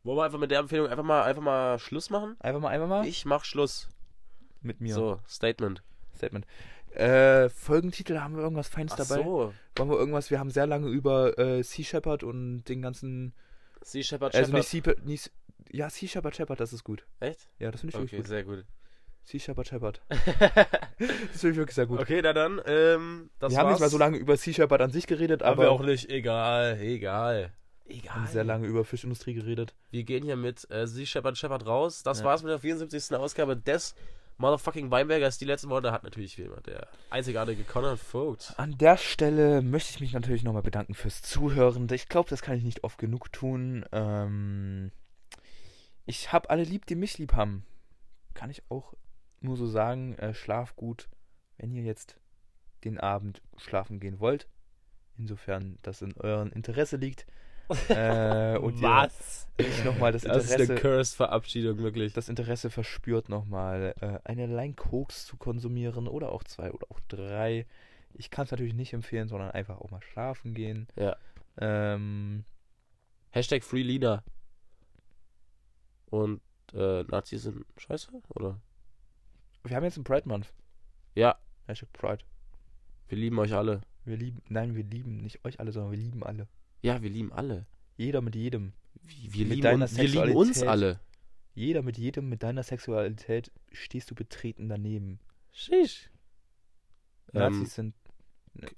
wollen wir einfach mit der Empfehlung einfach mal, einfach mal Schluss machen? Einfach mal, einfach mal? Ich mach Schluss. Mit mir. So, Statement. Statement. Äh, Folgentitel, haben wir irgendwas Feines Ach dabei? So. Wollen wir irgendwas, wir haben sehr lange über äh, Sea Shepherd und den ganzen... Sea Shepherd, also Shepherd. Nicht, nicht Ja, Sea Shepherd, Shepherd, das ist gut. Echt? Ja, das finde ich okay, wirklich gut. sehr gut. Sea Shepherd Shepherd. Das finde ich wirklich sehr gut. Okay, na dann, ähm, das Wir war's. haben nicht mal so lange über Sea Shepherd an sich geredet, aber... Haben wir auch nicht, egal, egal. Egal. Wir haben sehr lange über Fischindustrie geredet. Wir gehen hier mit äh, Sea Shepherd Shepherd raus. Das ja. war's mit der vierundsiebzigsten Ausgabe des Motherfucking Weinbergers. Die letzten Worte hat natürlich wie immer der einzigartige Conrad Vogt. An der Stelle möchte ich mich natürlich nochmal bedanken fürs Zuhören. Ich glaube, das kann ich nicht oft genug tun. Ähm, ich hab alle lieb, die mich lieb haben. Kann ich auch... Nur so sagen, äh, schlaf gut, wenn ihr jetzt den Abend schlafen gehen wollt. Insofern das in eurem Interesse liegt. äh, und was? Ihr nicht nochmal das Interesse. Das ist eine Curse-Verabschiedung, wirklich. Das Interesse verspürt nochmal, äh, eine Line Koks zu konsumieren oder auch zwei oder auch drei. Ich kann es natürlich nicht empfehlen, sondern einfach auch mal schlafen gehen. Ja. Ähm, Hashtag FreeLina. Und äh, Nazis sind scheiße, oder? Wir haben jetzt einen Pride Month. Ja. Hashtag Pride. Wir lieben euch alle. Wir lieben, nein, wir lieben nicht euch alle, sondern wir lieben alle. Ja, wir lieben alle. Jeder mit jedem. Wir, wir, mit lieben, deiner wir lieben uns alle. Jeder mit jedem, mit deiner Sexualität stehst du betreten daneben. Schisch. Nazis ähm, sind...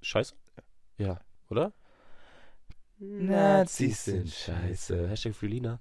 Scheiße? Ja, oder? Nazis sind scheiße. Hashtag FreeLina.